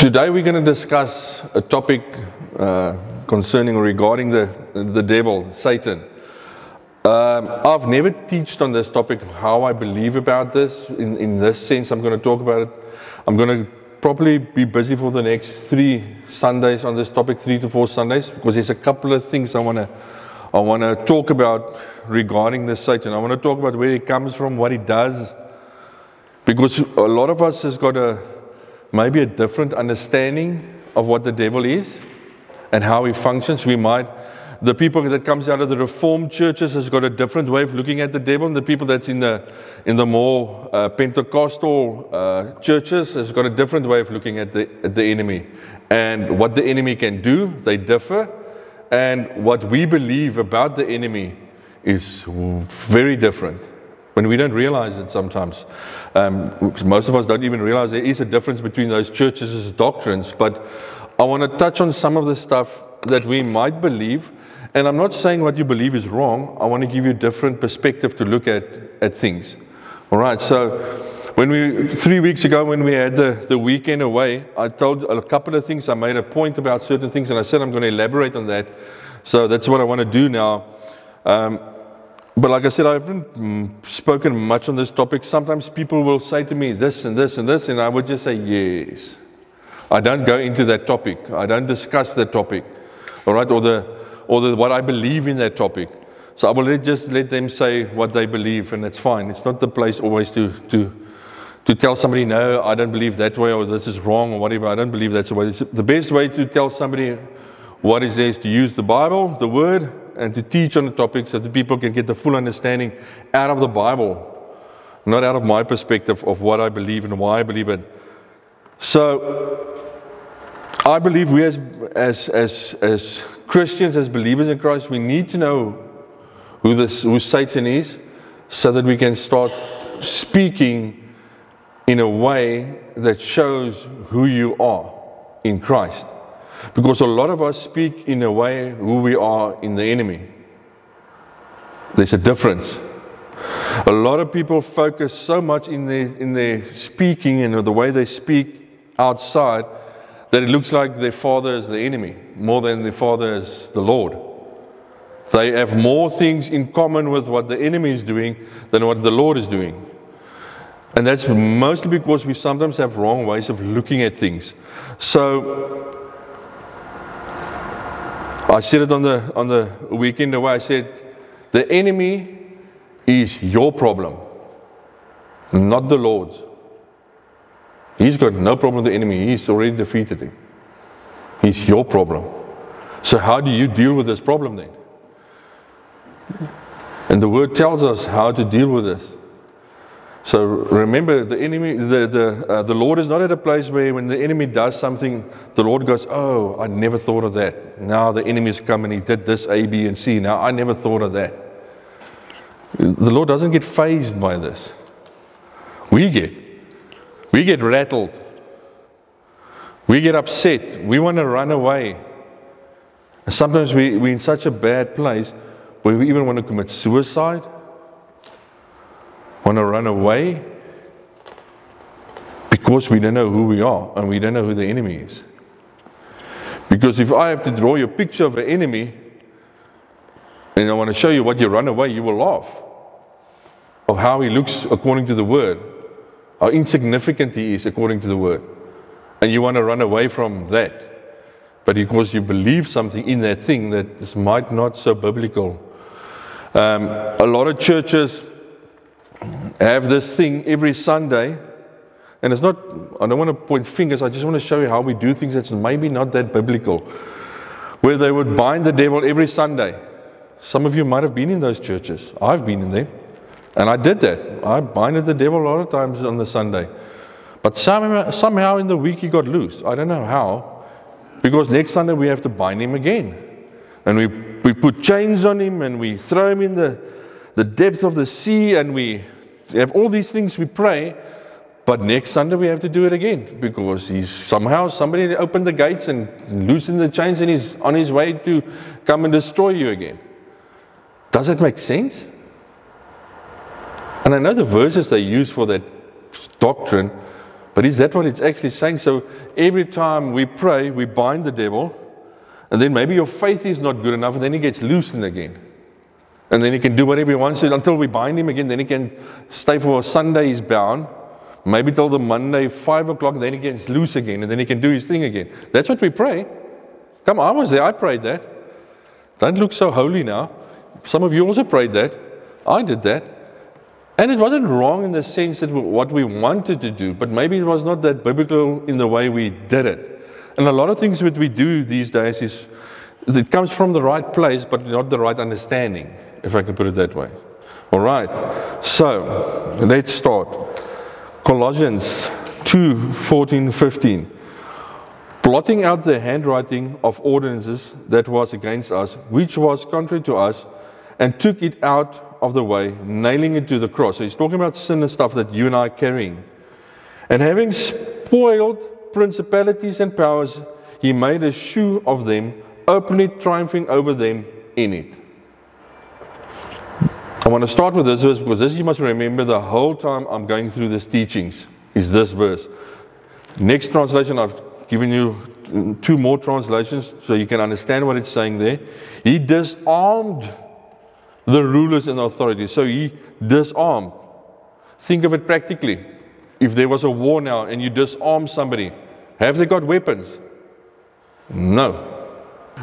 Today we're going to discuss a topic concerning or regarding the devil, Satan. I've never taught on this topic, how I believe about this. In this sense, I'm going to talk about it. I'm going to probably be busy for the next 3 Sundays on this topic, 3 to 4 Sundays, because there's a couple of things I want to talk about regarding this Satan. I want to talk about where he comes from, what he does, because a lot of us has got maybe a different understanding of what the devil is and how he functions. The people that comes out of the Reformed churches has got a different way of looking at the devil, and the people that's in the more Pentecostal churches has got a different way of looking at the enemy and what the enemy can do. They differ, and what we believe about the enemy is very different. When we don't realize it sometimes. Most of us don't even realize there is a difference between those churches' doctrines, but I want to touch on some of the stuff that we might believe, and I'm not saying what you believe is wrong. I want to give you a different perspective to look at things. All right, so three weeks ago when we had the weekend away, I told a couple of things. I made a point about certain things, and I said I'm going to elaborate on that. So that's what I want to do now. But like I said, I haven't spoken much on this topic. Sometimes people will say to me this and this and this, and I would just say yes. I don't go into that topic. I don't discuss that topic, all right, or what I believe in that topic. So I will just let them say what they believe, and that's fine. It's not the place always to tell somebody, no, I don't believe that way, or this is wrong, or whatever. I don't believe that's the way. It's the best way to tell somebody what is there is to use the Bible, the Word, and to teach on the topic so that people can get the full understanding out of the Bible, not out of my perspective of what I believe and why I believe it. So I believe we as Christians, as believers in Christ, we need to know who Satan is so that we can start speaking in a way that shows who you are in Christ. Because a lot of us speak in a way who we are in the enemy. There's a difference. A lot of people focus so much in their speaking and the way they speak outside that it looks like their father is the enemy more than their father is the Lord. They have more things in common with what the enemy is doing than what the Lord is doing. And that's mostly because we sometimes have wrong ways of looking at things. So I said it on the weekend away. I said, the enemy is your problem, not the Lord's. He's got no problem with the enemy. He's already defeated him. He's your problem. So how do you deal with this problem then? And the Word tells us how to deal with this. So remember, the enemy, the Lord is not at a place where when the enemy does something, the Lord goes, oh, I never thought of that. Now the enemy has come and he did this, A, B, and C. Now I never thought of that. The Lord doesn't get fazed by this. We get rattled. We get upset. We want to run away. And sometimes we're in such a bad place where we even want to commit suicide. Want to run away because we don't know who we are and we don't know who the enemy is. Because if I have to draw you a picture of an enemy and I want to show you what you run away, you will laugh of how he looks according to the Word, how insignificant he is according to the Word, and you want to run away from that. But because you believe something in that thing that this might not so biblical. A lot of churches have this thing every Sunday, and it's not, I don't want to point fingers, I just want to show you how we do things that's maybe not that biblical, where they would bind the devil every Sunday. Some of you might have been in those churches. I've been in them, and I did that. I binded the devil a lot of times on the Sunday, but somehow in the week he got loose. I don't know how, because next Sunday we have to bind him again, and we put chains on him, and we throw him in the depth of the sea, and we have all these things we pray, but next Sunday we have to do it again because somebody opened the gates and loosened the chains and he's on his way to come and destroy you again. Does that make sense? And I know the verses they use for that doctrine, But is that what it's actually saying? So every time we pray, we bind the devil, and then maybe your faith is not good enough, and then he gets loosened again. And then he can do whatever he wants to until we bind him again. Then he can stay for Sunday, he's bound. Maybe till the Monday, 5 o'clock, then he gets loose again, and then he can do his thing again. That's what we pray. Come, I was there, I prayed that. Don't look so holy now. Some of you also prayed that. I did that. And it wasn't wrong in the sense that what we wanted to do, but maybe it was not that biblical in the way we did it. And a lot of things that we do these days is, it comes from the right place, but not the right understanding, if I can put it that way. All right, so let's start. Colossians 2:14-15. Blotting out the handwriting of ordinances that was against us, which was contrary to us, and took it out of the way, nailing it to the cross. So he's talking about sin and stuff that you and I are carrying. And having spoiled principalities and powers, he made a shoe of them, openly triumphing over them in it. I want to start with this verse because this you must remember the whole time I'm going through these teachings is this verse. Next translation, I've given you two more translations so you can understand what it's saying there. He disarmed the rulers and authorities. So he disarmed. Think of it practically. If there was a war now and you disarm somebody, have they got weapons? No.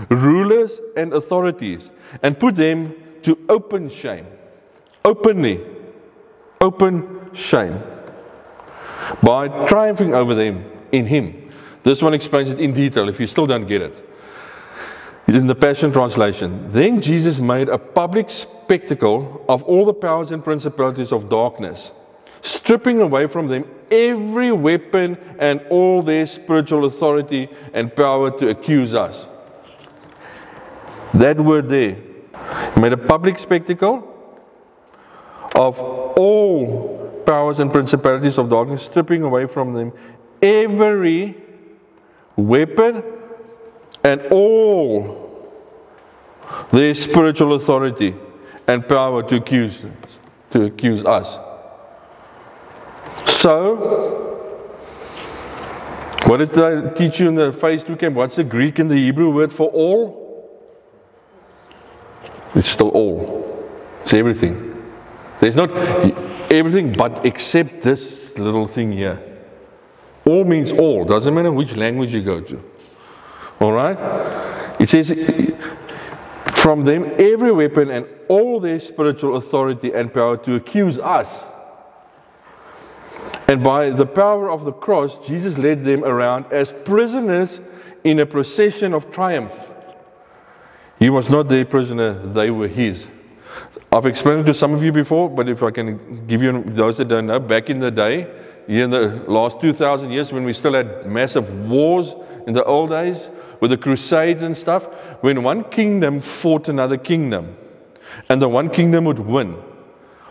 Rulers and authorities, and put them to open shame. Openly, open shame, by triumphing over them in him. This one explains it in detail if you still don't get it. It's in the Passion Translation. Then Jesus made a public spectacle of all the powers and principalities of darkness, stripping away from them every weapon and all their spiritual authority and power to accuse us. That word there, he made a public spectacle of all powers and principalities of darkness, stripping away from them every weapon and all their spiritual authority and power to accuse us. So, what did I teach you in the phase 2 camp? What's the Greek and the Hebrew word for all? It's still all. It's everything. There's not everything but except this little thing here. All means all. Doesn't matter which language you go to. All right? It says, from them every weapon and all their spiritual authority and power to accuse us. And by the power of the cross, Jesus led them around as prisoners in a procession of triumph. He was not their prisoner, they were his. I've explained it to some of you before, but if I can give you, those that don't know, back in the day, in the last 2,000 years when we still had massive wars in the old days with the crusades and stuff, when one kingdom fought another kingdom and the one kingdom would win,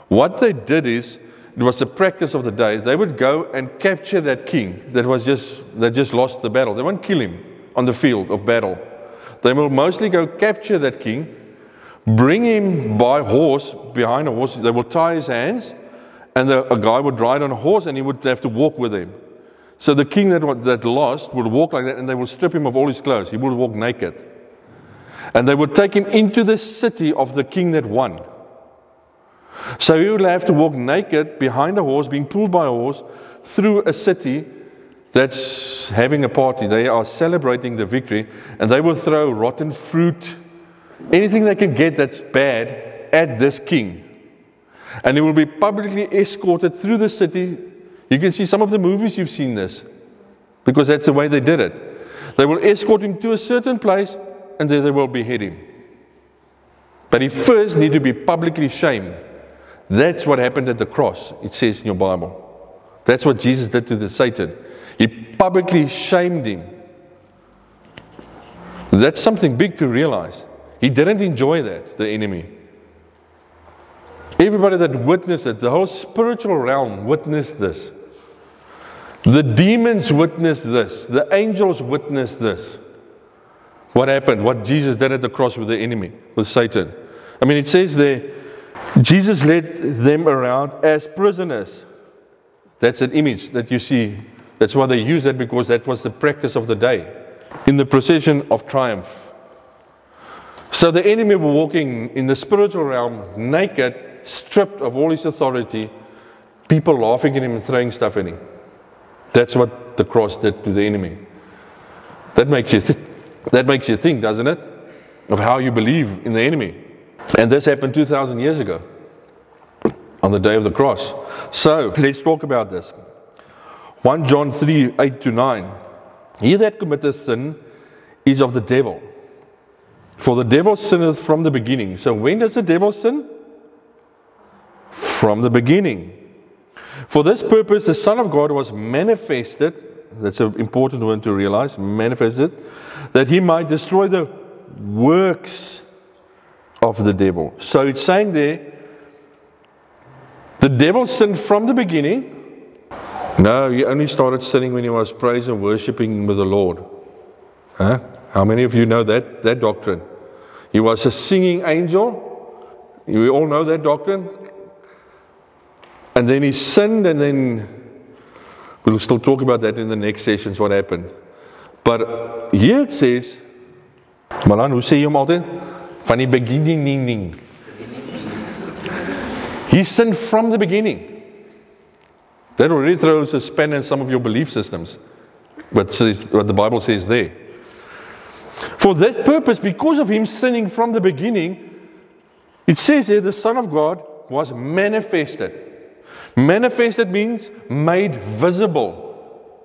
what they did is, it was the practice of the day, they would go and capture that king that just lost the battle. They won't kill him on the field of battle. They will mostly go capture that king, bring him by horse, behind a horse. They will tie his hands, and a guy would ride on a horse, and he would have to walk with him. So the king that lost would walk like that, and they would strip him of all his clothes. He would walk naked. And they would take him into the city of the king that won. So he would have to walk naked, behind a horse, being pulled by a horse, through a city that's having a party. They are celebrating the victory, and they will throw rotten fruit, anything they can get that's bad, at this king. And he will be publicly escorted through the city. You can see some of the movies you've seen this, because that's the way they did it. They will escort him to a certain place, and there they will behead him. But he first needs to be publicly shamed. That's what happened at the cross, it says in your Bible. That's what Jesus did to the Satan. He publicly shamed him. That's something big to realize. He didn't enjoy that, the enemy. Everybody that witnessed it, the whole spiritual realm witnessed this. The demons witnessed this. The angels witnessed this. What happened? What Jesus did at the cross with the enemy, with Satan. I mean, it says there, Jesus led them around as prisoners. That's an image that you see That's why they used that, because that was the practice of the day in the procession of triumph. So the enemy were walking in the spiritual realm, naked, stripped of all his authority, people laughing at him and throwing stuff at him. That's what the cross did to the enemy. That makes you think, doesn't it? Of how you believe in the enemy. And this happened 2,000 years ago, on the day of the cross. So, let's talk about this. 1 John 3, 8-9. He that committeth sin is of the devil. For the devil sinneth from the beginning. So when does the devil sin? From the beginning. For this purpose the Son of God was manifested. That's an important one to realize. Manifested. That he might destroy the works of the devil. So it's saying there, the devil sinned from the beginning. No, he only started sinning when he was praising and worshiping with the Lord. Huh? How many of you know that doctrine? He was a singing angel. We all know that doctrine. And then he sinned, and then we'll still talk about that in the next sessions, what happened. But here it says, Malan, hoe sê jy hom altyd? Van die beginning. He sinned from the beginning. That already throws a spanner in some of your belief systems. But what the Bible says there. For that purpose, because of him sinning from the beginning, it says here the Son of God was manifested. Manifested means made visible.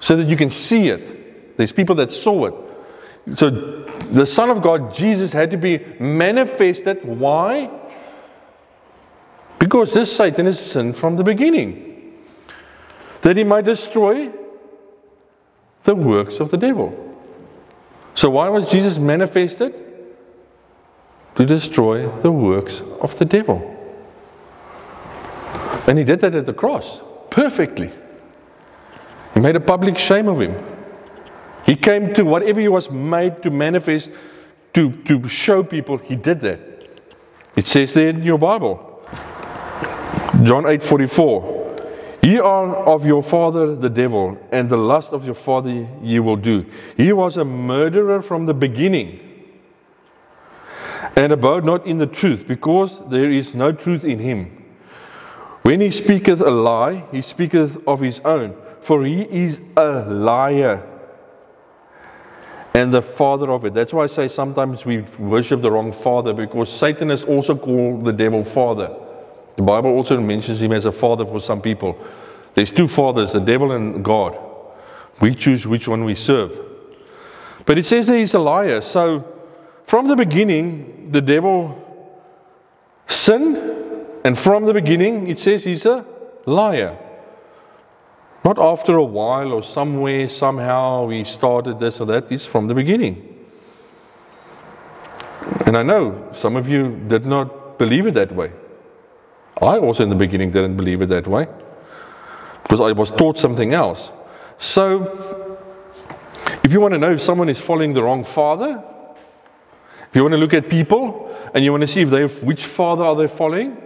So that you can see it. There's people that saw it. So the Son of God, Jesus, had to be manifested. Why? Because this Satan is sinned from the beginning. That he might destroy the works of the devil. So why was Jesus manifested? To destroy the works of the devil. And he did that at the cross. Perfectly. He made a public shame of him. He came to whatever he was made to manifest, to show people, he did that. It says there in your Bible. John 8:44. Ye are of your father the devil, and the lust of your father ye will do. He was a murderer from the beginning, and abode not in the truth, because there is no truth in him. When he speaketh a lie, he speaketh of his own, for he is a liar, and the father of it. That's why I say sometimes we worship the wrong father, because Satan is also called the devil father. The Bible also mentions him as a father for some people. There's two fathers, the devil and God. We choose which one we serve. But it says that he's a liar. So from the beginning, the devil sinned. And from the beginning, it says he's a liar. Not after a while or somewhere, somehow he started this or that. It's from the beginning. And I know some of you did not believe it that way. I also in the beginning didn't believe it that way, because I was taught something else. So, if you want to know if someone is following the wrong father, if you want to look at people and you want to see if which father are they following,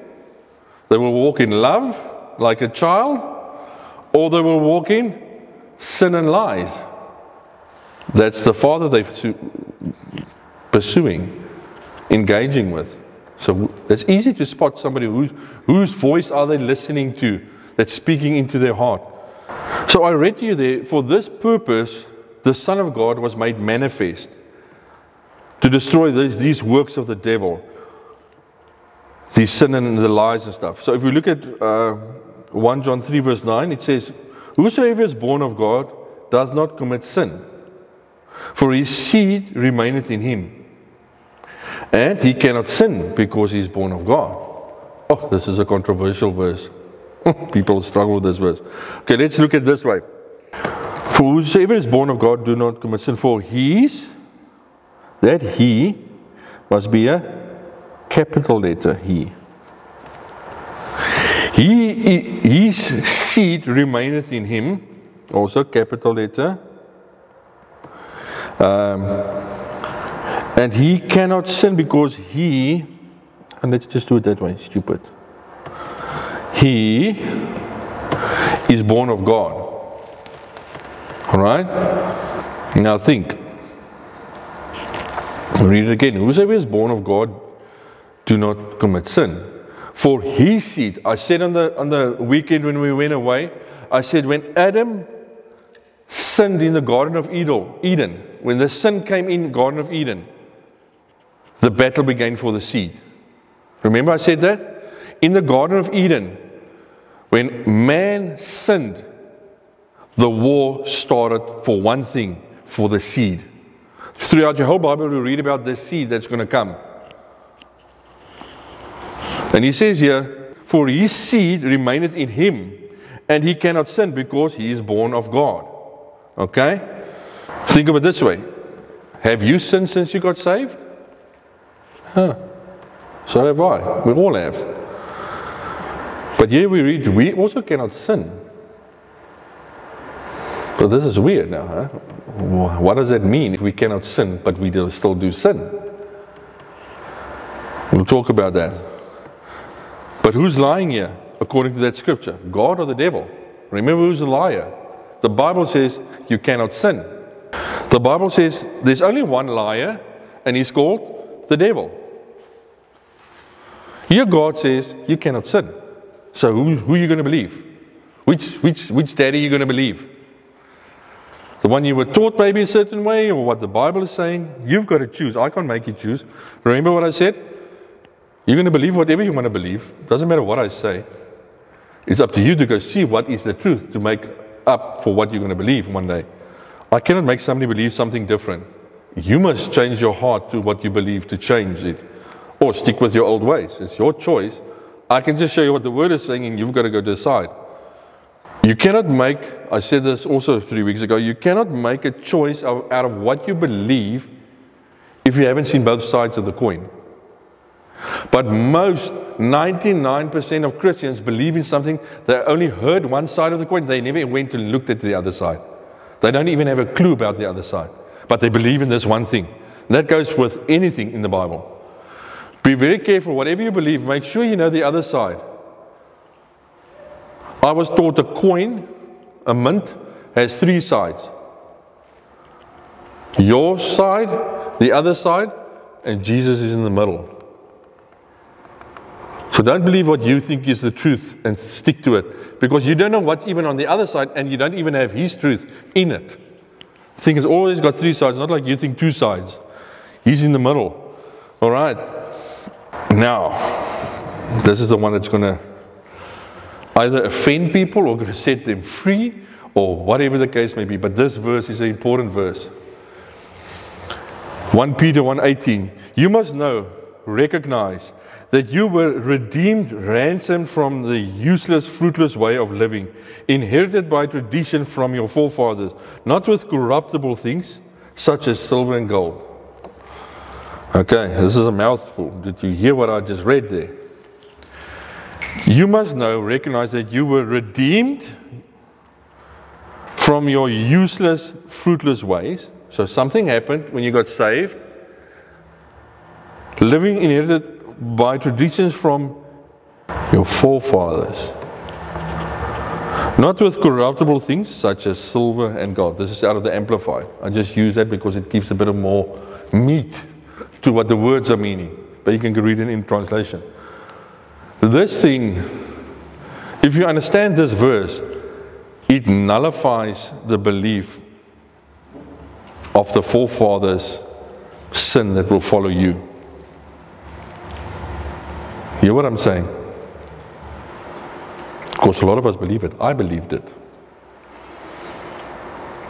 they will walk in love like a child, or they will walk in sin and lies. That's the father they're pursuing, engaging with. So it's easy to spot somebody whose voice are they listening to, that's speaking into their heart. So I read to you there, for this purpose the Son of God was made manifest, to destroy these works of the devil, the sin and the lies and stuff. So if we look at 1 John 3 verse 9, it says, whosoever is born of God doth not commit sin, for his seed remaineth in him. And he cannot sin, because he is born of God. Oh, this is a controversial verse. People struggle with this verse. Okay, let's look at this way. For whosoever is born of God do not commit sin, for he must be a capital letter he. His seed remaineth in him, also capital letter. And he cannot sin, because he, and let's just do it that way, stupid. He is born of God. Alright? Now think. Read it again. Whosoever is born of God do not commit sin. For his seed, I said on the weekend when we went away, I said when Adam sinned in the Garden of Eden, when the sin came in the Garden of Eden, the battle began for the seed. Remember I said that? In the Garden of Eden, when man sinned, the war started for one thing, for the seed. Throughout your whole Bible, we read about the seed that's going to come. And he says here, for his seed remaineth in him, and he cannot sin because he is born of God. Okay? Think of it this way. Have you sinned since you got saved? Huh. So have I. We all have. But here we read, we also cannot sin. But this is weird now, huh? What does that mean if we cannot sin, but we still do sin? We'll talk about that. But who's lying here, according to that scripture? God or the devil? Remember who's the liar? The Bible says you cannot sin. The Bible says there's only one liar, and he's called the devil. Here God says you cannot sin. So who are you going to believe? Which daddy are you going to believe? The one you were taught maybe a certain way, or what the Bible is saying? You've got to choose. I can't make you choose. Remember what I said? You're going to believe whatever you want to believe. Doesn't matter what I say. It's up to you to go see what is the truth to make up for what you're going to believe one day. I cannot make somebody believe something different. You must change your heart to what you believe to change it. Or stick with your old ways. It's your choice. I can just show you what the word is saying and you've got to go decide. You cannot make, I said this also 3 weeks ago, you cannot make a choice out of what you believe if you haven't seen both sides of the coin. But most, 99% of Christians believe in something, they only heard one side of the coin, they never went and looked at the other side. They don't even have a clue about the other side. But they believe in this one thing. And that goes with anything in the Bible. Be very careful, whatever you believe, make sure you know the other side. I was taught a coin, a mint, has three sides. Your side, the other side, and Jesus is in the middle. So don't believe what you think is the truth and stick to it. Because you don't know what's even on the other side and you don't even have his truth in it. The thing has always got three sides, not like you think two sides. He's in the middle. Alright. Now, this is the one that's going to either offend people or going to set them free or whatever the case may be. But this verse is an important verse. 1 Peter 1:18. You must know, recognize, that you were redeemed, ransomed from the useless, fruitless way of living, inherited by tradition from your forefathers, not with corruptible things, such as silver and gold. Okay, this is a mouthful. Did you hear what I just read there? You must know, recognize that you were redeemed from your useless, fruitless ways. So something happened when you got saved. Living inherited by traditions from your forefathers. Not with corruptible things such as silver and gold. This is out of the Amplified. I just use that because it gives a bit of more meat to what the words are meaning. But you can read it in translation. This thing, if you understand this verse, it nullifies the belief of the forefathers' sin that will follow you. You hear what I'm saying? Of course, a lot of us believe it. I believed it.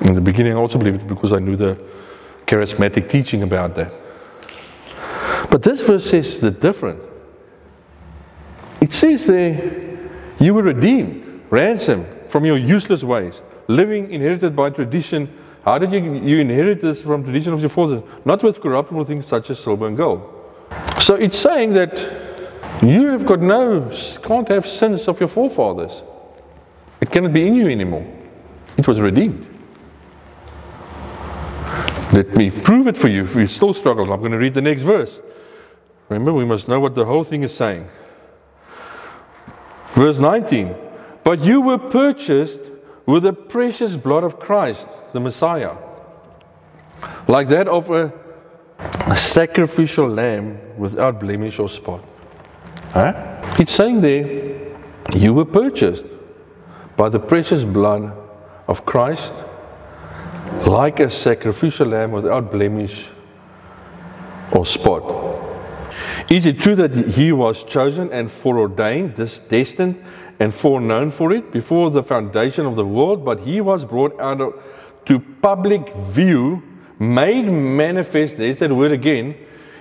In the beginning, I also believed it because I knew the charismatic teaching about that. But this verse says the different. It says there, you were redeemed, ransomed from your useless ways, living inherited by tradition. How did you inherit this from tradition of your fathers? Not with corruptible things such as silver and gold. So it's saying that you have got can't have sins of your forefathers. It cannot be in you anymore. It was redeemed. Let me prove it for you if you still struggle. I'm going to read the next verse. Remember, we must know what the whole thing is saying. Verse 19, but you were purchased with the precious blood of Christ, the Messiah, like that of a sacrificial lamb without blemish or spot. Huh? It's saying there, you were purchased by the precious blood of Christ, like a sacrificial lamb without blemish or spot. Is it true that he was chosen and foreordained, this destined and foreknown for it before the foundation of the world, but he was brought out to public view, made manifest, there's that word again,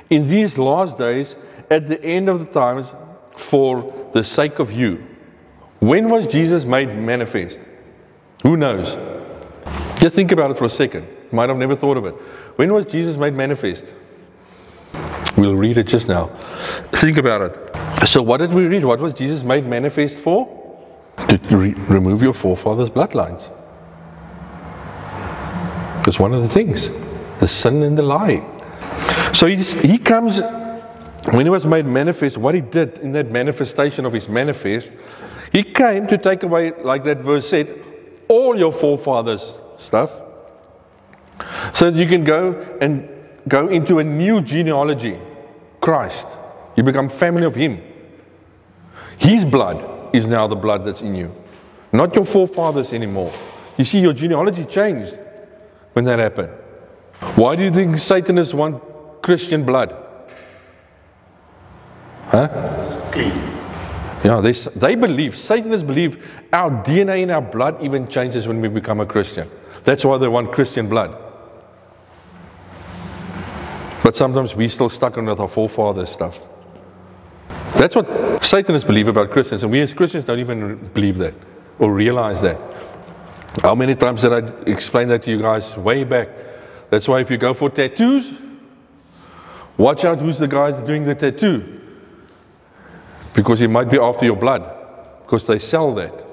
in these last days, at the end of the times, for the sake of you. When was Jesus made manifest? Who knows? Just think about it for a second. Might have never thought of it. When was Jesus made manifest? We'll read it just now. Think about it. So what did we read? What was Jesus made manifest for? To remove your forefathers' bloodlines. That's one of the things. The sin and the lie. So he comes, when he was made manifest, what he did in that manifestation of his manifest, he came to take away, like that verse said, all your forefathers' stuff. So that you can go into a new genealogy, Christ. You become family of him. His blood is now the blood that's in you, not your forefathers anymore. You see, your genealogy changed when that happened. Why do you think Satanists want Christian blood? Huh? Yeah, they believe, Satanists believe, our DNA and our blood even changes when we become a Christian. That's why they want Christian blood. But sometimes we're still stuck on with our forefathers' stuff. That's what Satanists believe about Christians, and we as Christians don't even believe that or realize that. How many times did I explain that to you guys way back? That's why if you go for tattoos, watch out who's the guy doing the tattoo. Because he might be after your blood. Because they sell that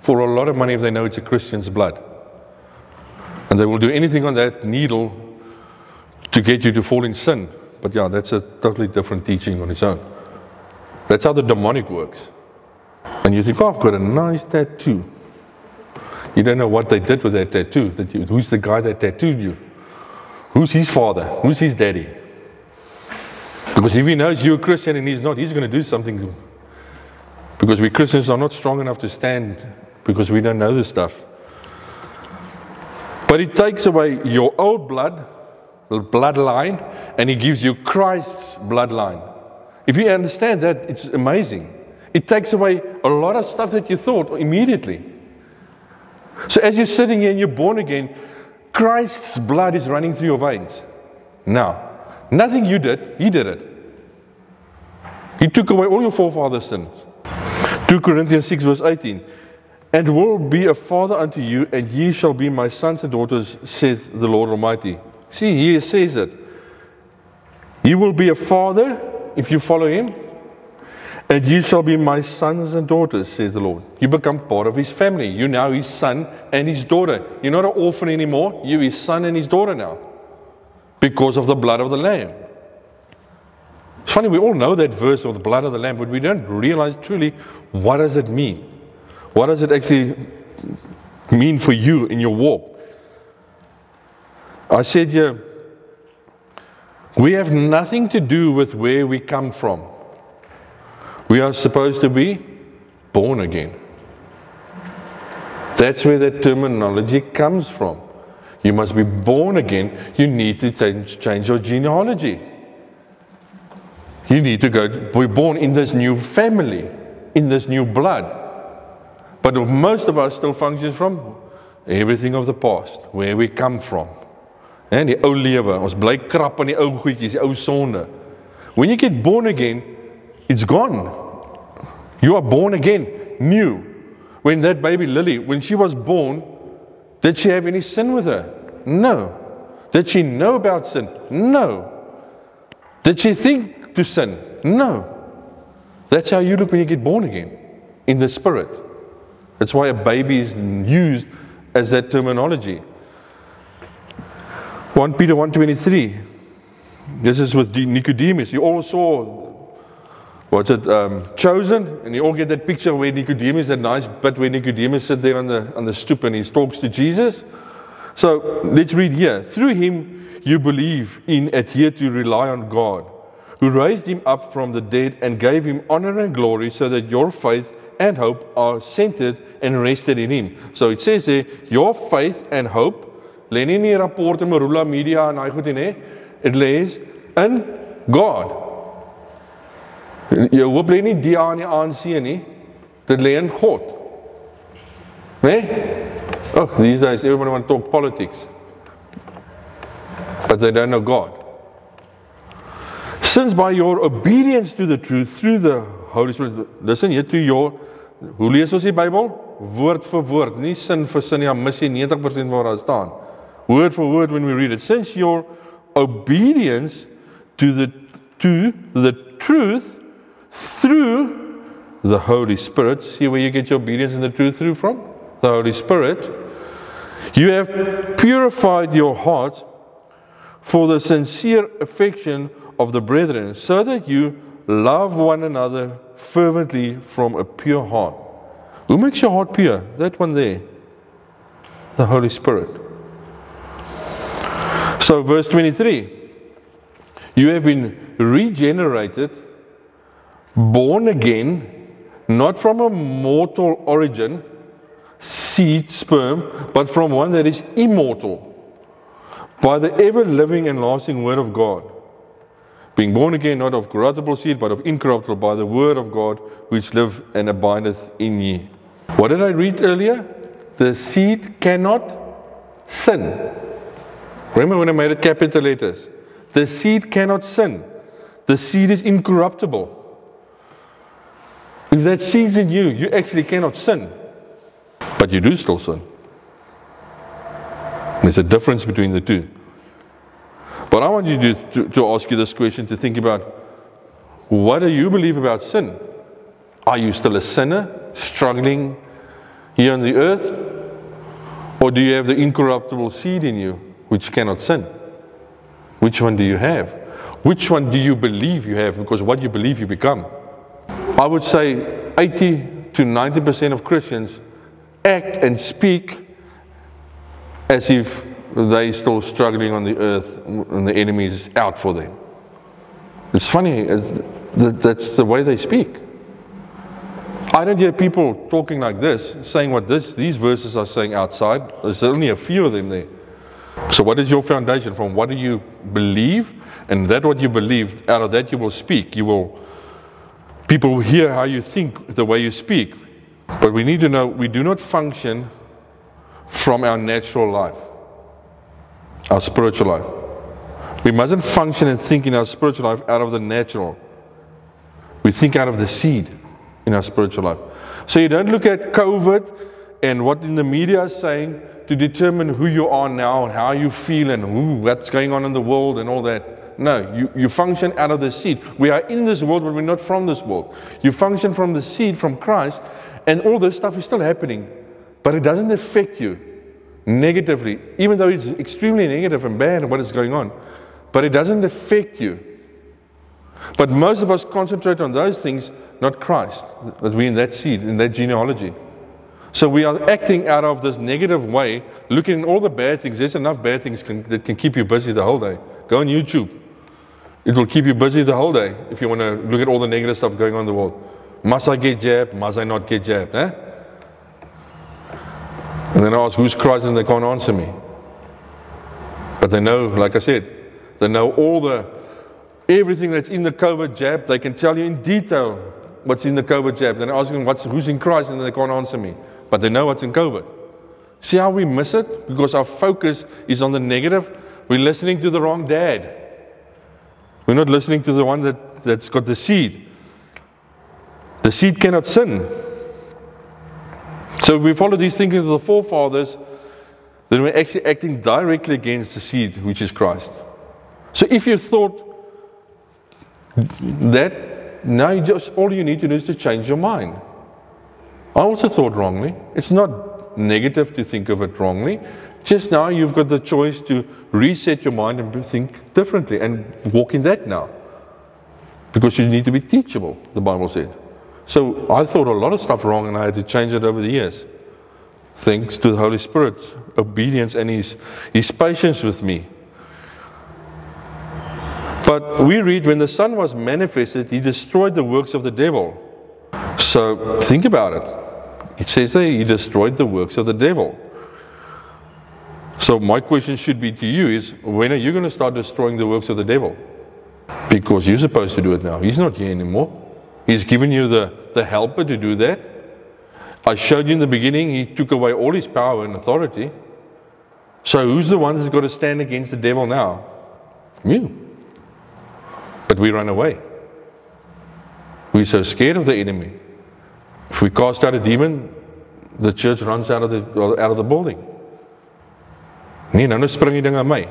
for a lot of money if they know it's a Christian's blood. And they will do anything on that needle to get you to fall in sin. But yeah, that's a totally different teaching on its own. That's how the demonic works. And you think, oh, I've got a nice tattoo. You don't know what they did with that tattoo. Who's the guy that tattooed you? Who's his father? Who's his daddy? Because if he knows you're a Christian and he's not, he's going to do something. Because we Christians are not strong enough to stand because we don't know this stuff. But it takes away your old bloodline, and he gives you Christ's bloodline. If you understand that, it's amazing. It takes away a lot of stuff that you thought immediately. So as you're sitting here and you're born again, Christ's blood is running through your veins. Now, nothing you did, he did it. He took away all your forefathers' sins. 2 Corinthians 6 verse 18, and will be a father unto you, and ye shall be my sons and daughters, saith the Lord Almighty. See, he says it. He will be a father if you follow him, and you shall be my sons and daughters, says the Lord. You become part of his family. You're now his son and his daughter. You're not an orphan anymore. You're his son and his daughter now because of the blood of the Lamb. It's funny, we all know that verse of the blood of the Lamb, but we don't realize truly what does it mean. What does it actually mean for you in your walk? I said here, we have nothing to do with where we come from. We are supposed to be born again. That's where that terminology comes from. You must be born again. You need to change your genealogy. You need to be born in this new family, in this new blood. But most of us still functions from everything of the past, where we come from. And die ou lewe, ons bly krap aan die ou goedjies, die ou sonde. When you get born again, it's gone. You are born again, new. When that baby Lily, when she was born, did she have any sin with her? No. Did she know about sin? No. Did she think to sin? No. That's how you look when you get born again, in the spirit. That's why a baby is used as that terminology. 1 Peter 1:23, this is with Nicodemus. You all saw what's it, chosen, and you all get that picture where Nicodemus, that nice bit where Nicodemus sits there on the stoop and he talks to Jesus. So let's read here. Through him you believe in, adhere to, rely on God, who raised him up from the dead and gave him honor and glory, so that your faith and hope are centered and rested in him. So it says there, your faith and hope, lê nie in die rapport en Marula Media en daai goed nie, it lays in God. Jou hoop lê nie die aan die aansien nie, dit lê in God. Nee? Oh, these days everybody want to talk politics, but they don't know God. Since by your obedience to the truth through the Holy Spirit, listen here to your, hoe lees ons die Bybel? Woord vir woord, nie sin vir sin nie, mis jy 90% waar daar staan. Word for word when we read it. Since your obedience to the truth through the Holy Spirit, see where you get your obedience and the truth through from? The Holy Spirit. You have purified your heart for the sincere affection of the brethren, so that you love one another fervently from a pure heart. Who makes your heart pure? That one there. The Holy Spirit. So verse 23. You have been regenerated, born again, not from a mortal origin, seed, sperm, but from one that is immortal, by the ever-living and lasting word of God. Being born again, not of corruptible seed, but of incorruptible, by the word of God, which live and abideth in ye. What did I read earlier? The seed cannot sin. Remember when I made it capital letters? The seed cannot sin. The seed is incorruptible. If that seed's in you, you actually cannot sin. But you do still sin. There's a difference between the two. But I want you to ask you this question, to think about, what do you believe about sin? Are you still a sinner, struggling here on the earth? Or do you have the incorruptible seed in you, which cannot sin? Which one do you have? Which one do you believe you have? Because what you believe you become. I would say 80 to 90% of Christians act and speak as if they still struggling on the earth, and the enemy is out for them. It's funny, that's the way they speak. I don't hear people talking like this, saying what these verses are saying outside. There's only a few of them there. So what is your foundation from? What do you believe? And that what you believe, out of that you will speak. People will hear how you think, the way you speak. But we need to know, we do not function from our natural life, our spiritual life. We mustn't function and think in our spiritual life out of the natural. We think out of the seed in our spiritual life. So you don't look at COVID and what in the media is saying to determine who you are now and how you feel and what's going on in the world and all that. No, you function out of the seed. We are in this world, but we're not from this world. You function from the seed, from Christ, and all this stuff is still happening, but it doesn't affect you negatively, even though it's extremely negative and bad what is going on, but it doesn't affect you. But most of us concentrate on those things, not Christ, that we're in that seed, in that genealogy. So we are acting out of this negative way, looking at all the bad things. There's enough bad things that can keep you busy the whole day. Go on YouTube. It will keep you busy the whole day if you want to look at all the negative stuff going on in the world. Must I get jabbed? Must I not get jabbed? Eh? And then I ask, who's Christ? And they can't answer me. But they know, like I said, they know everything that's in the COVID jab. They can tell you in detail what's in the COVID jab. Then I ask them, who's in Christ? And they can't answer me. But they know what's in COVID. See how we miss it? Because our focus is on the negative. We're listening to the wrong dad. We're not listening to the one that's got the seed. The seed cannot sin. So if we follow these thinkings of the forefathers, then we're actually acting directly against the seed, which is Christ. So if you thought that, now all you need to do is to change your mind. I also thought wrongly. It's not negative to think of it wrongly. Just now you've got the choice to reset your mind and think differently and walk in that now. because you need to be teachable, the Bible said. So I thought a lot of stuff wrong and I had to change it over the years. Thanks to the Holy Spirit, obedience, and His patience with me. But we read, when the Son was manifested, He destroyed the works of the devil. So think about it. It says there, He destroyed the works of the devil. So my question should be to you is, when are you going to start destroying the works of the devil? Because you're supposed to do it now. He's not here anymore. He's given you the helper to do that. I showed you in the beginning, He took away all His power and authority. So who's the one that's got to stand against the devil now? You. But we run away. We're so scared of the enemy. If we cast out a demon, the church runs out of the building. Nee, nou spring die ding aan my.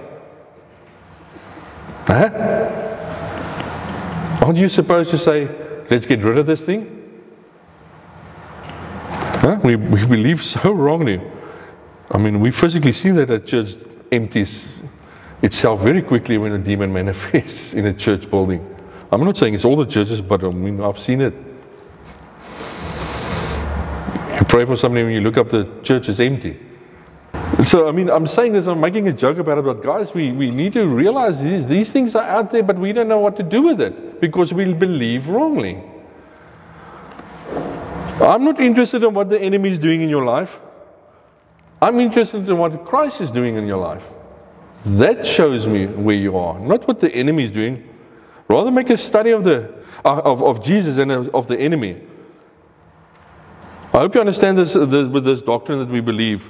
Huh? Aren't you supposed to say, let's get rid of this thing? Huh? We believe so wrongly. I mean, we physically see that a church empties itself very quickly when a demon manifests in a church building. I'm not saying it's all the churches, but I mean, I've seen it. You pray for somebody, when you look up, the church is empty. So, I mean, I'm saying this, I'm making a joke about it, but guys, we need to realize these things are out there, but we don't know what to do with it, because we believe wrongly. I'm not interested in what the enemy is doing in your life. I'm interested in what Christ is doing in your life. That shows me where you are, not what the enemy is doing. Rather make a study of Jesus and of the enemy. I hope you understand this with this doctrine that we believe.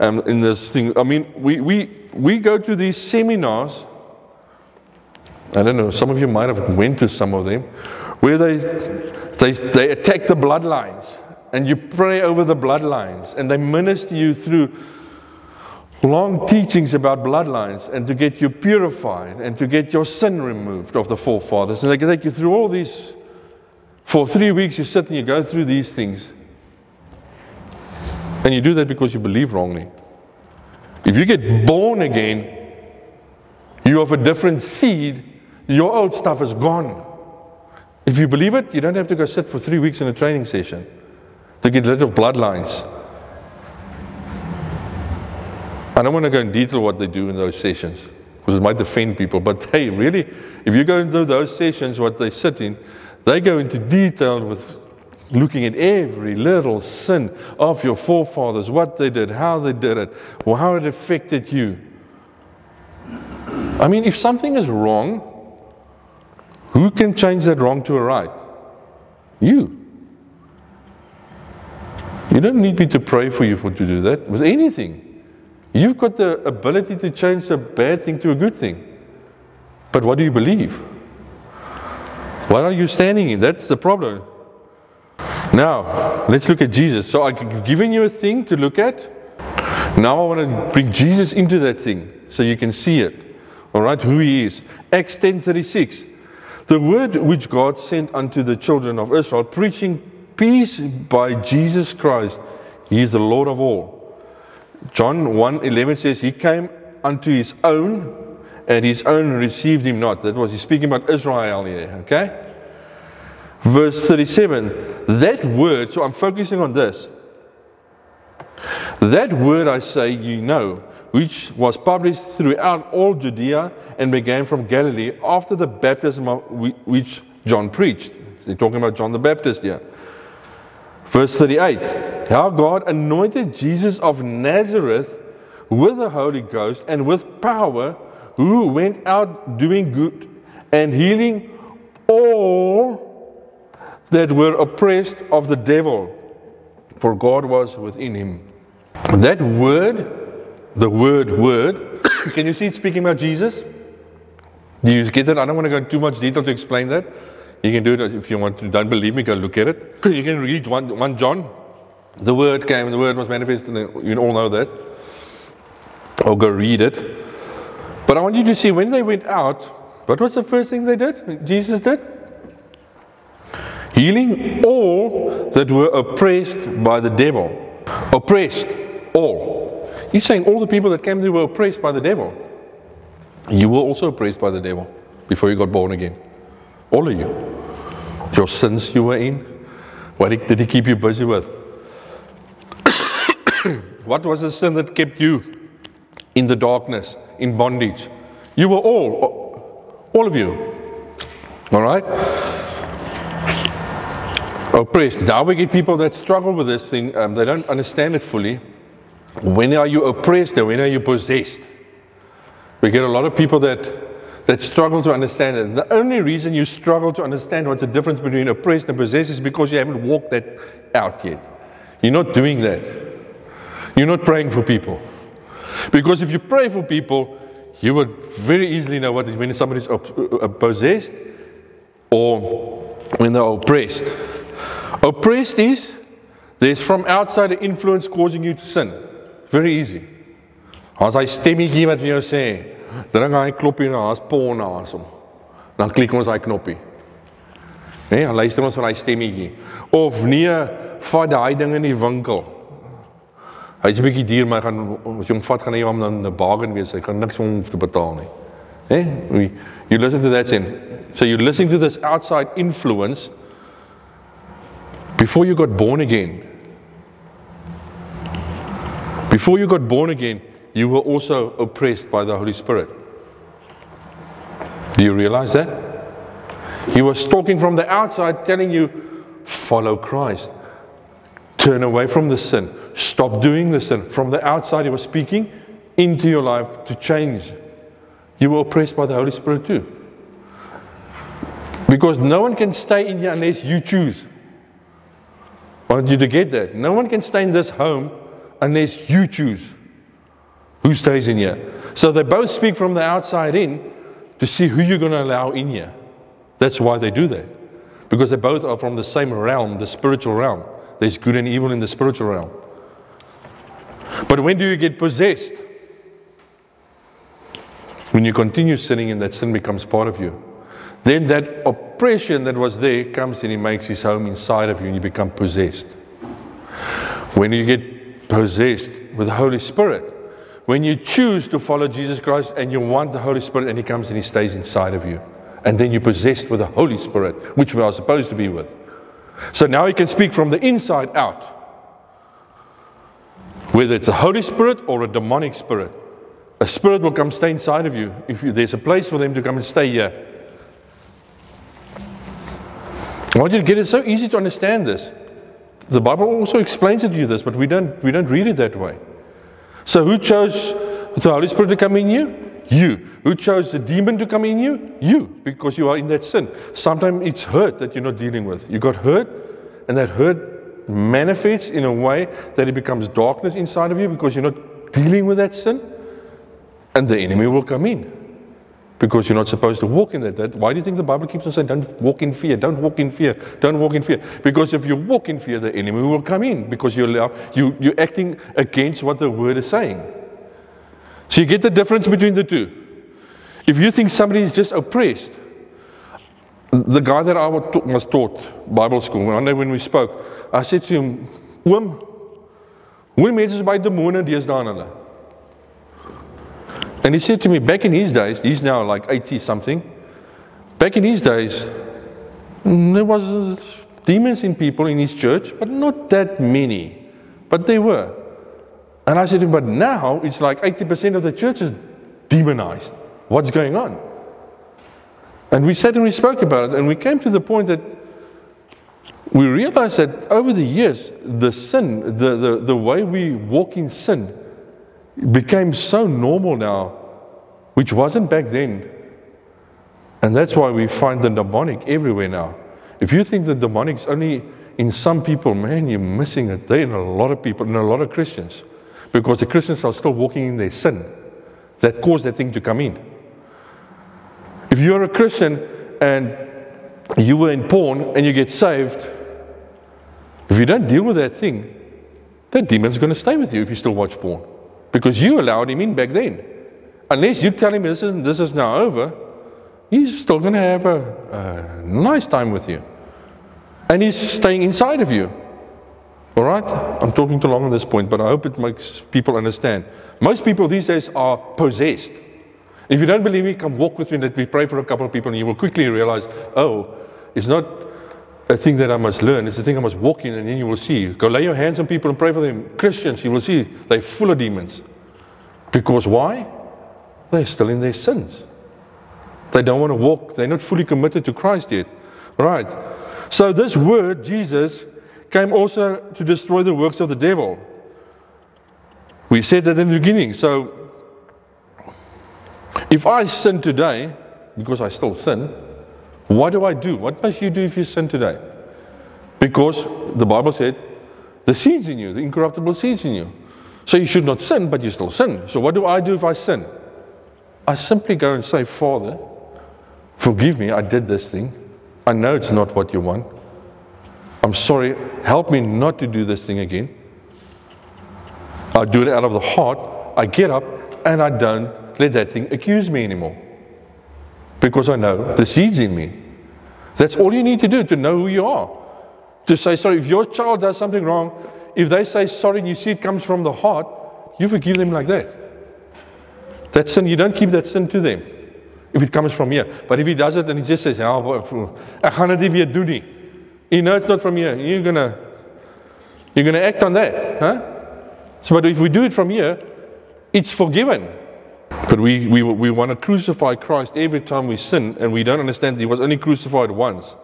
In this thing, I mean, we go to these seminars. I don't know. Some of you might have went to some of them, where they attack the bloodlines, and you pray over the bloodlines, and they minister you through long teachings about bloodlines, and to get you purified, and to get your sin removed of the forefathers, and they take you through all these. For 3 weeks, you sit and you go through these things. And you do that because you believe wrongly. If you get born again, you have a different seed. Your old stuff is gone. If you believe it, you don't have to go sit for 3 weeks in a training session to get rid of bloodlines. I don't want to go in detail what they do in those sessions, because it might offend people. But hey, really, if you go into those sessions, what they sit in, they go into detail with looking at every little sin of your forefathers, what they did, how they did it, or how it affected you. I mean, if something is wrong, who can change that wrong to a right? You. You don't need me to pray for you to do that with anything. You've got the ability to change a bad thing to a good thing. But what do you believe? What are you standing in? That's the problem. Now, let's look at Jesus. So I've given you a thing to look at. Now I want to bring Jesus into that thing so you can see it. All right, who He is. Acts 10:36. The word which God sent unto the children of Israel, preaching peace by Jesus Christ. He is the Lord of all. John 1:11 says, He came unto His own, and His own received Him not. That was, He's speaking about Israel here, okay? Verse 37, that word, so I'm focusing on this. That word I say you know, which was published throughout all Judea and began from Galilee after the baptism which John preached. They're talking about John the Baptist here. Verse 38, how God anointed Jesus of Nazareth with the Holy Ghost and with power, who went out doing good and healing all that were oppressed of the devil, for God was within Him. That word, the word, can you see it speaking about Jesus? Do you get that? I don't want to go into too much detail to explain that. You can do it if you want to. Don't believe me, go look at it. You can read 1 John. The word came, and the word was manifested, and you all know that. Or go read it. But I want you to see, when they went out, what was the first thing they did? Jesus did? Healing all that were oppressed by the devil. Oppressed, all. He's saying all the people that came there were oppressed by the devil. You were also oppressed by the devil before you got born again. All of you. Your sins you were in. What did he keep you busy with? What was the sin that kept you in the darkness, in bondage? You were all of you. All right? Oppressed. Now we get people that struggle with this thing. They don't understand it fully. When are you oppressed and when are you possessed? We get a lot of people that struggle to understand it. And the only reason you struggle to understand what's the difference between oppressed and possessed is because you haven't walked that out yet. You're not doing that. You're not praying for people. Because if you pray for people, you would very easily know what when somebody's possessed or when they're oppressed. Oppressed is there's from outside an influence causing you to sin. Very easy. As I stemmetjie wat vir jou sê, druk hy kloppie na haar spoor na haar som. Dan klik ons hy knoppie. Nee, dan luister ons vir hy stemmetjie. Of nee, vat daai ding in die winkel. Hy's 'n bietjie duur, maar as jy hom vat gaan hy hom dan 'n bargain wees. Hy gaan niks vir hom hoef te betaal nie. Nee, you listen to that sin. So you're listening to this outside influence before you got born again. Before you got born again, you were also oppressed by the Holy Spirit. Do you realize that? He was talking from the outside, telling you, follow Christ. Turn away from the sin. Stop doing the sin. From the outside, he was speaking into your life to change. You were oppressed by the Holy Spirit too. Because no one can stay in here unless you choose. I want you to get that. No one can stay in this home unless you choose. Who stays in here? So they both speak from the outside in to see who you're going to allow in here. That's why they do that. Because they both are from the same realm, the spiritual realm. There's good and evil in the spiritual realm. But when do you get possessed? When you continue sinning and that sin becomes part of you. Then that oppression that was there comes and it makes its home inside of you and you become possessed. When you get possessed with the Holy Spirit, when you choose to follow Jesus Christ and you want the Holy Spirit and He comes and He stays inside of you. And then you're possessed with the Holy Spirit, which we are supposed to be with. So now you can speak from the inside out. Whether it's a Holy Spirit or a demonic spirit. A spirit will come stay inside of you. There's a place for them to come and stay here. I want you to get it. It's so easy to understand this. The Bible also explains it to you this, but we don't read it that way. So who chose the Holy Spirit to come in you? You. Who chose the demon to come in you? You. Because you are in that sin. Sometimes it's hurt that you're not dealing with. You got hurt, and that hurt manifests in a way that it becomes darkness inside of you because you're not dealing with that sin. And the enemy will come in because you're not supposed to walk in that. Why do you think the Bible keeps on saying, don't walk in fear, don't walk in fear, don't walk in fear? Because if you walk in fear, the enemy will come in because you're acting against what the word is saying. So you get the difference between the two. If you think somebody is just oppressed, the guy that I was taught Bible school, I know when we spoke, I said to him, hoe mense is by demone deesdae in hulle? And he said to me, back in his days, he's now like 80-something, back in his days, there was demons in people in his church, but not that many, but they were. And I said to him, but now it's like 80% of the church is demonized. What's going on? And we sat and we spoke about it, and we came to the point that we realized that over the years, the sin, the way we walk in sin, it became so normal now, which wasn't back then. And that's why we find the demonic everywhere now. If you think the demonic's only in some people, man, you're missing it. They're in a lot of people, in a lot of Christians. Because the Christians are still walking in their sin that caused that thing to come in. If you're a Christian and you were in porn and you get saved, if you don't deal with that thing, that demon's going to stay with you if you still watch porn. Because you allowed him in back then. Unless you tell him this is now over, he's still going to have a nice time with you. And he's staying inside of you. Alright? I'm talking too long on this point, but I hope it makes people understand. Most people these days are possessed. If you don't believe me, come walk with me, let me pray for a couple of people, and you will quickly realize, oh, it's not a thing that I must learn, it's a thing I must walk in, and then you will see. Go lay your hands on people and pray for them. Christians, you will see, they're full of demons. Because why? They're still in their sins. They don't want to walk. They're not fully committed to Christ yet. Right. So this word, Jesus, came also to destroy the works of the devil. We said that in the beginning. So, if I sin today, because I still sin, what do I do? What must you do if you sin today? Because the Bible said, the seed's in you, the incorruptible seed's in you. So you should not sin, but you still sin. So what do I do if I sin? I simply go and say, Father, forgive me, I did this thing. I know it's not what you want. I'm sorry, help me not to do this thing again. I do it out of the heart. I get up and I don't let that thing accuse me anymore. Because I know the seed's in me. That's all you need to do to know who you are. To say sorry. If your child does something wrong, if they say sorry and you see it comes from the heart, you forgive them like that. That sin, you don't keep that sin to them. If it comes from here. But if he does it and he just says, oh, I can't even do it. You know it's not from here. You're gonna act on that. Huh? So, but if we do it from here, it's forgiven. But we want to crucify Christ every time we sin, and we don't understand that he was only crucified once.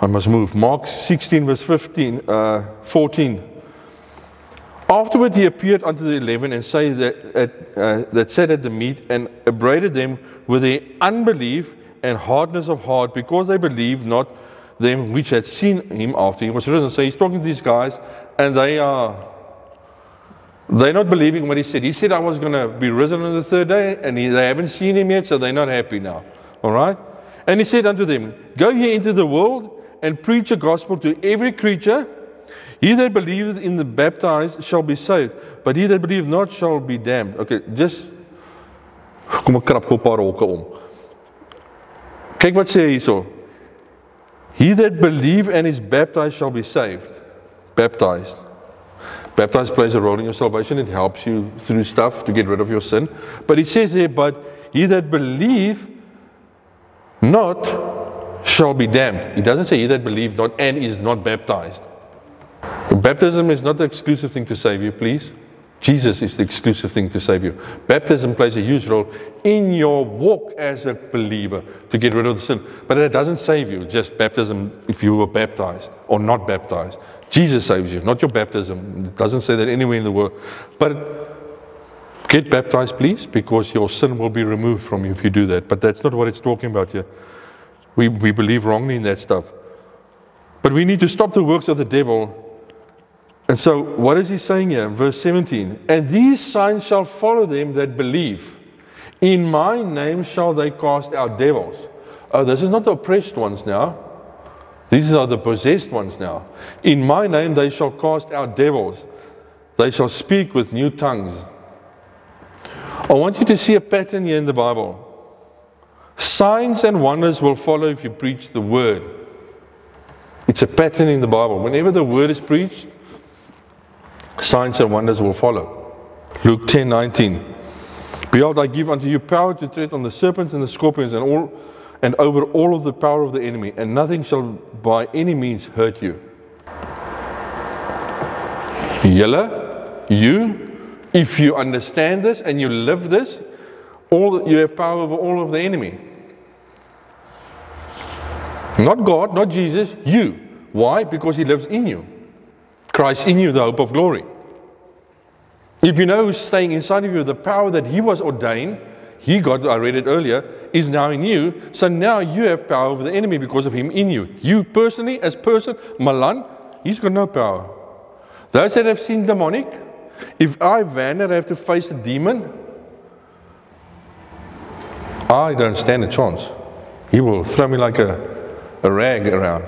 I must move. Mark 16 verse 14. Afterward he appeared unto the 11 and said that sat at the meat, and upbraided them with their unbelief and hardness of heart, because they believed not them which had seen him after he was risen. So he's talking to these guys, and they're not believing what he said. He said, I was going to be risen on the third day, and they haven't seen him yet, so they're not happy now. All right? And he said unto them, Go ye into the world, and preach the gospel to every creature. He that believeth in the baptized shall be saved, but he that believeth not shall be damned. Okay, just kom ek krap gou 'n paar hokke om. Kyk wat sê hy hierso. He that believe and is baptized shall be saved. Baptized. Baptized plays a role in your salvation. It helps you through stuff to get rid of your sin. But it says there, but he that believe not shall be damned. It doesn't say he that believe not and is not baptized. Baptism is not the exclusive thing to save you, please. Jesus is the exclusive thing to save you. Baptism plays a huge role in your walk as a believer to get rid of the sin. But that doesn't save you, just baptism if you were baptized or not baptized. Jesus saves you, not your baptism. It doesn't say that anywhere in the world. But get baptized, please, because your sin will be removed from you if you do that. But that's not what it's talking about here. We believe wrongly in that stuff. But we need to stop the works of the devil. And so, what is he saying here? Verse 17. And these signs shall follow them that believe. In my name shall they cast out devils. Oh, this is not the oppressed ones now. These are the possessed ones now. In my name they shall cast out devils. They shall speak with new tongues. I want you to see a pattern here in the Bible. Signs and wonders will follow if you preach the word. It's a pattern in the Bible. Whenever the word is preached, signs and wonders will follow. Luke 10:19. Behold, I give unto you power to tread on the serpents and the scorpions and over all of the power of the enemy, and nothing shall by any means hurt you. If you understand this and you live this, you have power over all of the enemy. Not God, not Jesus, you. Why? Because he lives in you. Christ in you, the hope of glory. If you know who's staying inside of you, the power that he was ordained, he got, I read it earlier, is now in you. So now you have power over the enemy because of him in you. You personally, as person, Malan, he's got no power. Those that have seen demonic, if I, Vander, have to face a demon, I don't stand a chance. He will throw me like a rag around.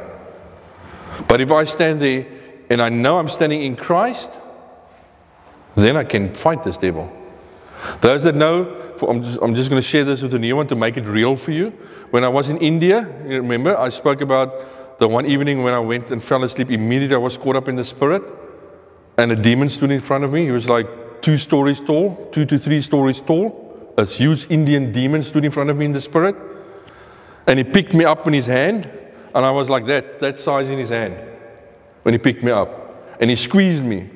But if I stand there, and I know I'm standing in Christ, then I can fight this devil. Those that know, I'm just going to share this with a new one to make it real for you. When I was in India, you remember, I spoke about the one evening when I went and fell asleep. Immediately I was caught up in the spirit, and a demon stood in front of me. He was like 2 stories tall, 2 to 3 stories tall, a huge Indian demon stood in front of me in the spirit, and he picked me up in his hand, and I was like that size in his hand when he picked me up, and he squeezed me,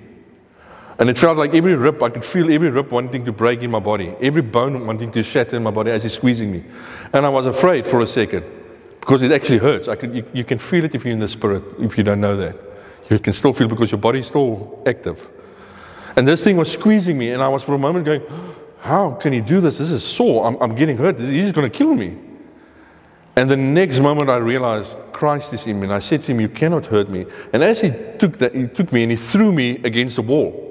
and it felt like every rib, I could feel every rib wanting to break in my body, every bone wanting to shatter in my body as he's squeezing me, and I was afraid for a second, because it actually hurts. You can feel it if you're in the spirit, if you don't know that. You can still feel because your body's still active. And this thing was squeezing me, and I was for a moment going, how can he do this? This is sore. I'm getting hurt. He's going to kill me. And the next moment I realized Christ is in me, and I said to him, you cannot hurt me. And as he took me and he threw me against the wall,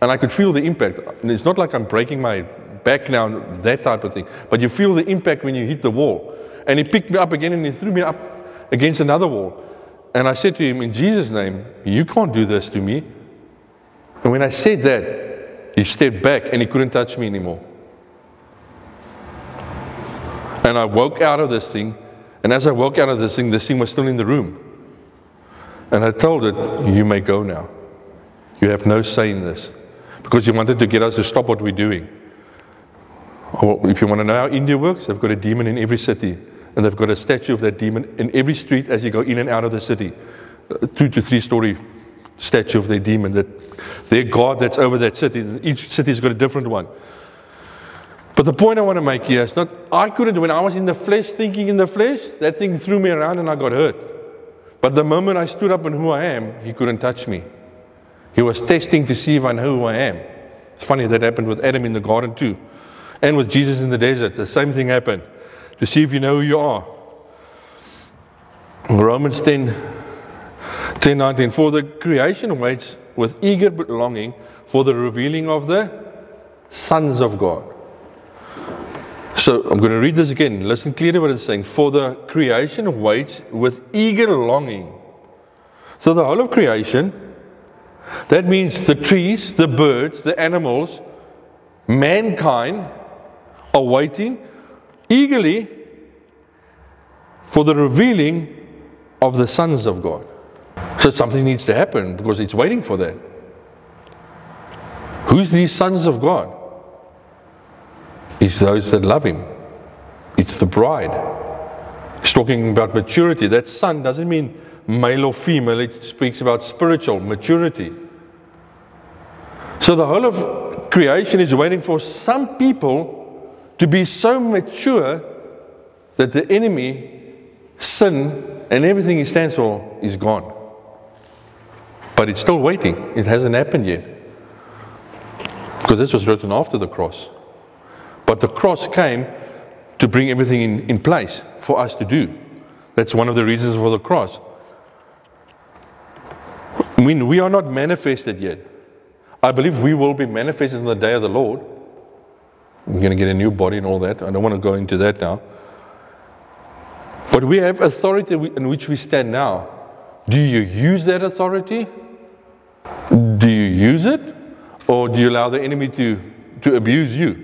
and I could feel the impact. And it's not like I'm breaking my back now, that type of thing, but you feel the impact when you hit the wall. And he picked me up again and he threw me up against another wall. And I said to him, in Jesus' name, you can't do this to me. And when I said that, he stepped back and he couldn't touch me anymore. And I woke out of this thing. And as I woke out of this thing was still in the room. And I told it, you may go now. You have no say in this. Because you wanted to get us to stop what we're doing. Or if you want to know how India works, they've got a demon in every city. And they've got a statue of that demon in every street as you go in and out of the city. 2 to 3 story statue of their demon, that their god that's over that city. Each city's got a different one. But the point I want to make here is not, I couldn't, when I was in the flesh, thinking in the flesh, that thing threw me around and I got hurt. But the moment I stood up in who I am, he couldn't touch me. He was testing to see if I know who I am. It's funny, that happened with Adam in the garden too. And with Jesus in the desert, the same thing happened. To see if you know who you are. Romans 10:19. For the creation waits with eager longing for the revealing of the sons of God. So I'm going to read this again. Listen clearly what it's saying. For the creation waits with eager longing. So the whole of creation, that means the trees, the birds, the animals, mankind are waiting eagerly for the revealing of the sons of God. So something needs to happen because it's waiting for that. Who's these sons of God? It's those that love him. It's the bride. It's talking about maturity. That son doesn't mean male or female. It speaks about spiritual maturity. So the whole of creation is waiting for some people to be so mature that the enemy, sin, and everything he stands for is gone. But it's still waiting. It hasn't happened yet. Because this was written after the cross. But the cross came to bring everything in place for us to do. That's one of the reasons for the cross. I mean, we are not manifested yet. I believe we will be manifested on the day of the Lord. We're going to get a new body and all that. I don't want to go into that now. But we have authority in which we stand now. Do you use that authority? Do you use it? Or do you allow the enemy to abuse you?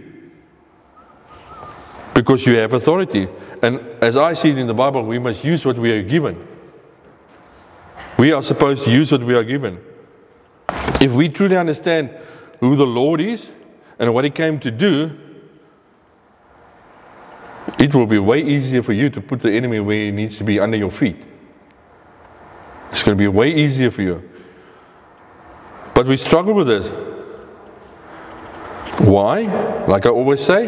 Because you have authority. And as I see it in the Bible, we must use what we are given. We are supposed to use what we are given. If we truly understand who the Lord is and what he came to do, it will be way easier for you to put the enemy where he needs to be, under your feet. It's going to be way easier for you. But we struggle with this. Why? Like I always say,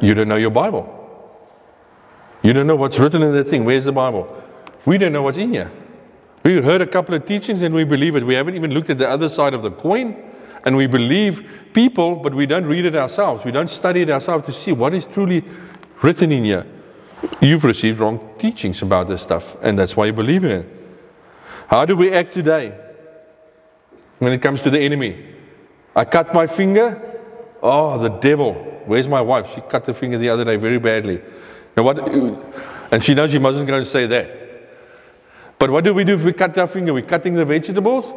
you don't know your Bible. You don't know what's written in that thing. Where's the Bible? We don't know what's in here. We heard a couple of teachings and we believe it. We haven't even looked at the other side of the coin. And we believe people, but we don't read it ourselves. We don't study it ourselves to see what is truly written in here. You've received wrong teachings about this stuff, and that's why you believe in it. How do we act today when it comes to the enemy? I cut my finger. Oh, the devil. Where's my wife? She cut her finger the other day very badly. Now what? And she knows she mustn't go and say that. But what do we do if we cut our finger? We're cutting the vegetables?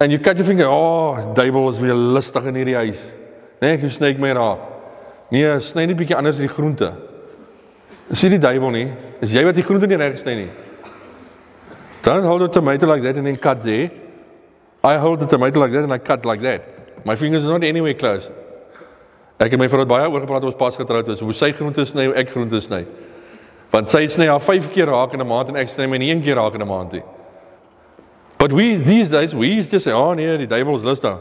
And you cut your finger, oh, duivel is weer lustig in hierdie huis. Nee, jy sny my raak. Nee, sny net bietjie anders die groente. Dis nie die duivel nie, is jy wat die groente nie reg sny nie. Don't hold a tomato like that and then cut there. I hold the tomato like that and I cut like that. My fingers are not anywhere close. Ek en my vrou het baie oor gepraat ons pas getroud is, hoe sy groente sny, hoe ek groente sny. Want sy sny haar 5 keer raak in 'n maand en ek sny my nie 1 keer raak in 'n maand nie. But we these days we used to say, "Oh nee, die duiwel is lustig."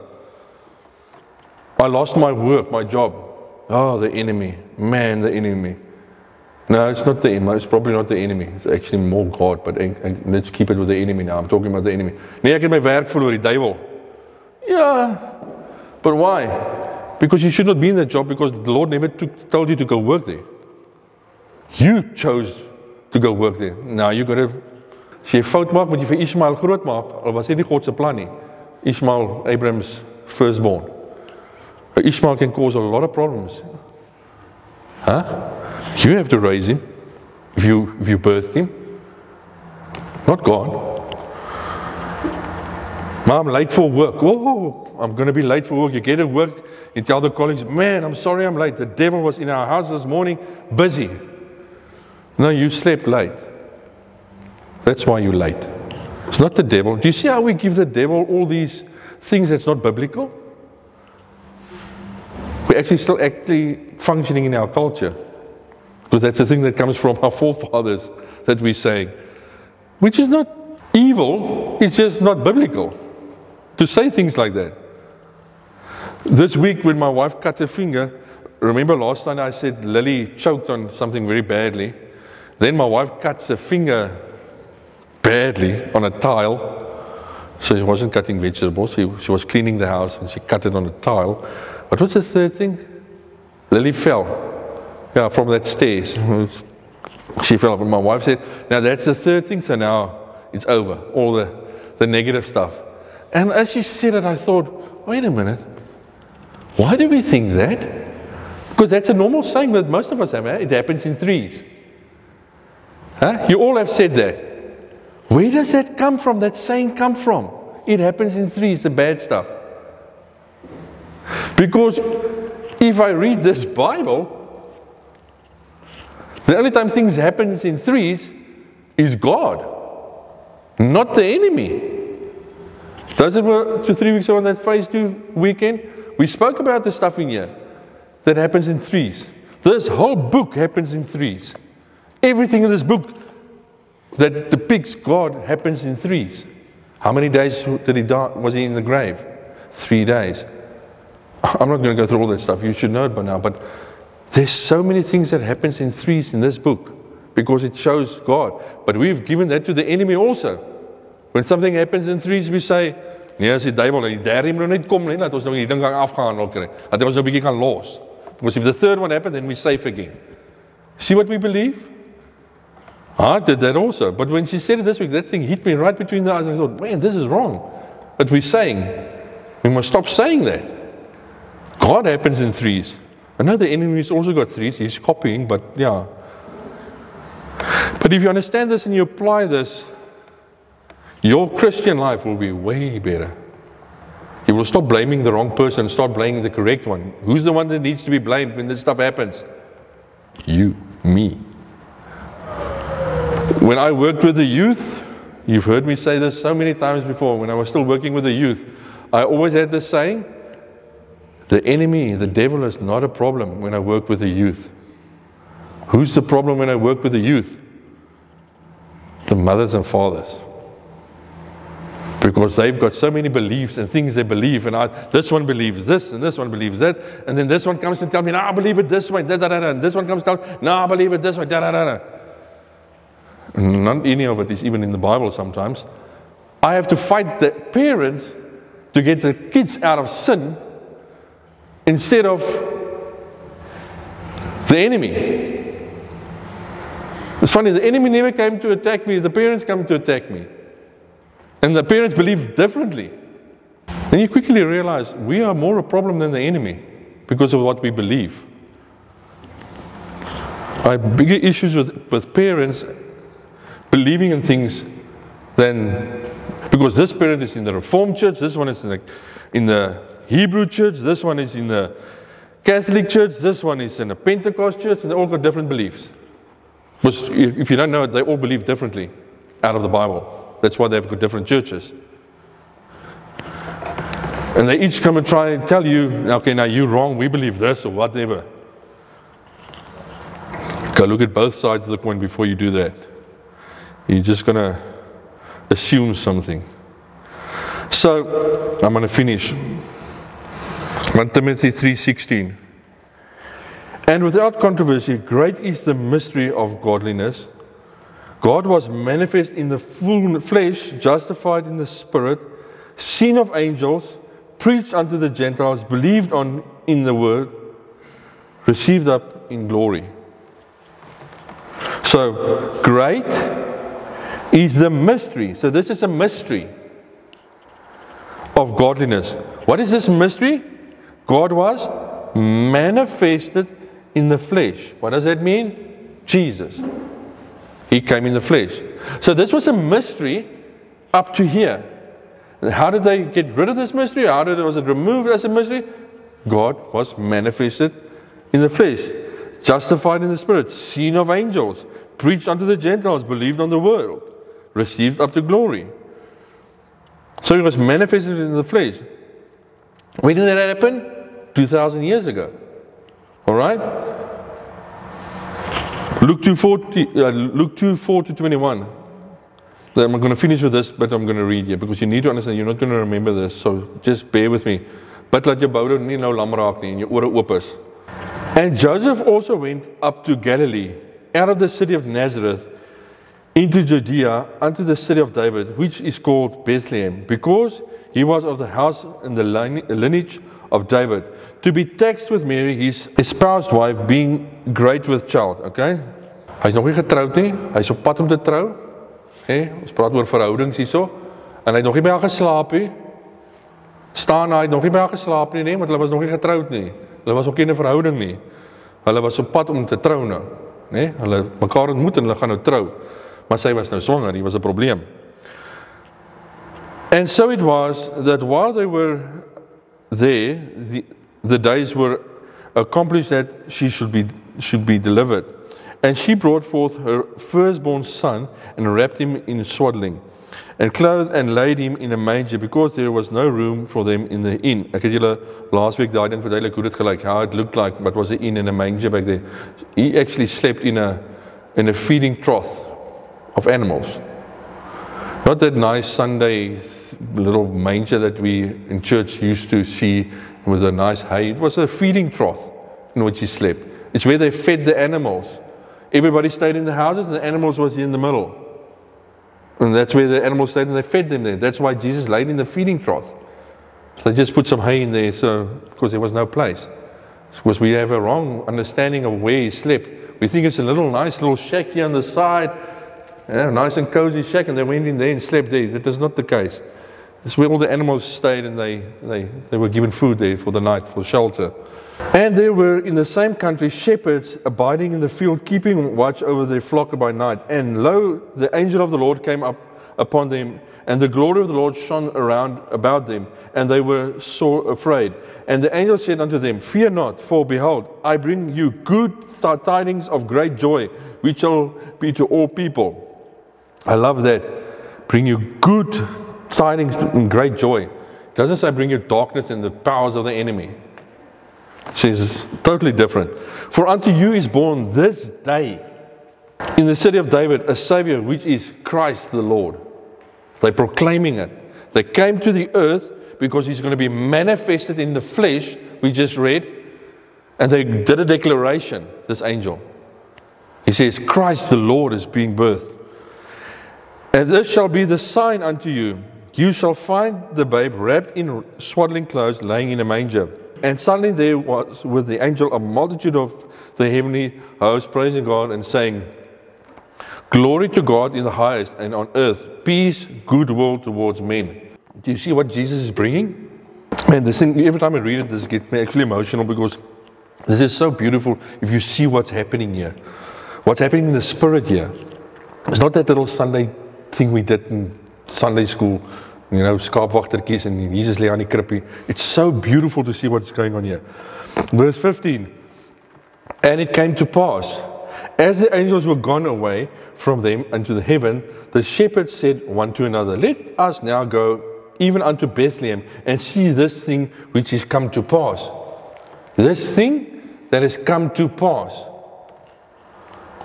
I lost my work, my job. Oh, the enemy. Man, the enemy. No, it's not the enemy. It's probably not the enemy. It's actually more God, but let's keep it with the enemy now. I'm talking about the enemy. Nee, ek het my werk verloor, die duiwel. Yeah. But why? Because you should not be in that job because the Lord never told you to go work there. You chose to go work there. Now you got to as jy fout maak, moet jy vir Ismael groot maak, al was dit nie God se plan nie. Ismael, Abraham's firstborn. Ismael can cause a lot of problems. Huh? You have to raise him if you birthed him. Not God. Mom, late for work. Oh, I'm going to be late for work. You get to work, you tell the colleagues, man, I'm sorry I'm late. The devil was in our house this morning, busy. No, you slept late. That's why you're late. It's not the devil. Do you see how we give the devil all these things that's not biblical? We're actually still functioning in our culture. Because that's the thing that comes from our forefathers that we're saying. Which is not evil, it's just not biblical. To say things like that. This week when my wife cut her finger, remember last time I said Lily choked on something very badly. Then my wife cuts her finger badly on a tile. So she wasn't cutting vegetables, she was cleaning the house and she cut it on a tile. What was the third thing? Lily fell. Yeah, from that stairs. She fell off. And my wife said, now that's the third thing, so now it's over. All the negative stuff. And as she said it, I thought, wait a minute. Why do we think that? Because that's a normal saying that most of us have. It happens in threes. Huh? You all have said that. Where does that come from? That saying come from? It happens in threes, the bad stuff. Because if I read this Bible, the only time things happens in threes is God, not the enemy. Does it work 2-3 weeks ago on that phase 2 weekend? We spoke about the stuff in here that happens in threes. This whole book happens in threes. Everything in this book that depicts God happens in threes. How many days did he die? Was he in the grave? 3 days. I'm not going to go through all that stuff. You should know it by now, but there's so many things that happens in threes in this book because it shows God. But we've given that to the enemy also. When something happens in threes, we say, nee, as die duiwel, en die derde moet nou net kom, nee, laat ons nou die ding gaan afgehandel kry. Laat ons nou 'n bietjie kan los. Because if the third one happened, then we're safe again. See what we believe? I did that also. But when she said it this week, that thing hit me right between the eyes. And I thought, man, this is wrong. But we're saying, we must stop saying that. God happens in threes. I know the enemy's also got threes, he's copying, but yeah. But if you understand this and you apply this, your Christian life will be way better. You will stop blaming the wrong person, start blaming the correct one. Who's the one that needs to be blamed when this stuff happens? You, me. When I worked with the youth, you've heard me say this so many times before, when I was still working with the youth, I always had this saying, the enemy, the devil is not a problem when I work with the youth. Who's the problem when I work with the youth? The mothers and fathers. Because they've got so many beliefs and things they believe. And this one believes this, and this one believes that. And then this one comes and tells me, no, I believe it this way, da, da, da, da. And this one comes and tells me, no, I believe it this way, da, da, da, da. Not any of it is even in the Bible sometimes. I have to fight the parents to get the kids out of sin instead of the enemy. It's funny, the enemy never came to attack me, the parents come to attack me. And the parents believe differently. Then you quickly realize we are more a problem than the enemy because of what we believe. I have bigger issues with parents believing in things than because this parent is in the Reformed Church, this one is in the Hebrew church, this one is in the Catholic church, this one is in a Pentecost church, and they all got different beliefs. Because if you don't know it, they all believe differently out of the Bible. That's why they've got different churches. And they each come and try and tell you, okay, now you're wrong, we believe this, or whatever. Go look at both sides of the coin before you do that. You're just going to assume something. So, I'm going to finish. 1 Timothy 3:16. And without controversy, great is the mystery of godliness. God was manifest in the full flesh, justified in the spirit, seen of angels, preached unto the Gentiles, believed on in the word, received up in glory. So, great is the mystery. So this is a mystery of godliness. What is this mystery? God was manifested in the flesh. What does that mean? Jesus. He came in the flesh. So this was a mystery up to here. How did they get rid of this mystery? Was it removed as a mystery? God was manifested in the flesh, justified in the spirit, seen of angels, preached unto the Gentiles, believed on the word, received up to glory. So he was manifested in the flesh. When did that happen? 2,000 years ago. Alright? Luke 2:4 to 21. I'm going to finish with this, but I'm going to read here, because you need to understand, you're not going to remember this, so just bear with me. But laat jou boude nie nou lam raak nie en jou ore oop is. And Joseph also went up to Galilee, out of the city of Nazareth, into Judea, unto the city of David, which is called Bethlehem, because he was of the house and the lineage of David, to be taxed with Mary, his espoused wife, being great with child. Okay? Hy's nog nie getroud nie, hy's op pad om te trou. Hey, ons praat oor verhoudings hierso, en hy het nog nie by haar geslaap nie. Hy het nog nie by haar geslaap nie, want hulle was nog nie getroud nie. Hulle was ook nie in 'n verhouding nie. Hulle was op pad om te trou nou, né? Hulle het mekaar ontmoet en hulle gaan nou trou. Maar sy was nou swanger, dit was 'n probleem. And so it was that while they were there, the days were accomplished that she should be delivered. And she brought forth her firstborn son, and wrapped him in swaddling, and clothed and laid him in a manger, because there was no room for them in the inn. Ek het julle last week daai ding verduidelik hoe dit gelyk, how it looked like, but was an inn and a manger back there. He actually slept in a feeding trough of animals. Not that nice Sunday little manger that we in church used to see with a nice hay. It was a feeding trough in which he slept. It's where they fed the animals. Everybody stayed in the houses, and the animals was in the middle. And that's where the animals stayed, and they fed them there. That's why Jesus laid in the feeding trough. So they just put some hay in there, so because there was no place. Because we have a wrong understanding of where he slept. We think it's a little nice little shack here on the side, nice and cozy shack, and they went in there and slept there. That is not the case. It's where all the animals stayed, and they were given food there for the night, for shelter. And there were in the same country shepherds abiding in the field, keeping watch over their flock by night. And lo, the angel of the Lord came up upon them, and the glory of the Lord shone around about them, and they were sore afraid. And the angel said unto them, Fear not, for behold, I bring you good tidings of great joy, which shall be to all people. I love that. Bring you good tidings and great joy. It doesn't say bring you darkness and the powers of the enemy. It says totally different. For unto you is born this day in the city of David a Savior, which is Christ the Lord. They're proclaiming it. They came to the earth because he's going to be manifested in the flesh, we just read, and they did a declaration, this angel. He says, Christ the Lord is being birthed. And this shall be the sign unto you. You shall find the babe wrapped in swaddling clothes, laying in a manger. And suddenly there was with the angel a multitude of the heavenly host, praising God and saying, Glory to God in the highest, and on earth peace, goodwill towards men. Do you see what Jesus is bringing? Man, this thing, every time I read it, this gets me actually emotional, because this is so beautiful if you see what's happening here. What's happening in the spirit here. It's not that little Sunday thing we did in Sunday school, skaapwagtertjies and Jesus lay on die krippie. It's so beautiful to see what's going on here. Verse 15, and it came to pass, as the angels were gone away from them unto the heaven, the shepherds said one to another, Let us now go even unto Bethlehem, and see this thing which is come to pass. This thing that has come to pass.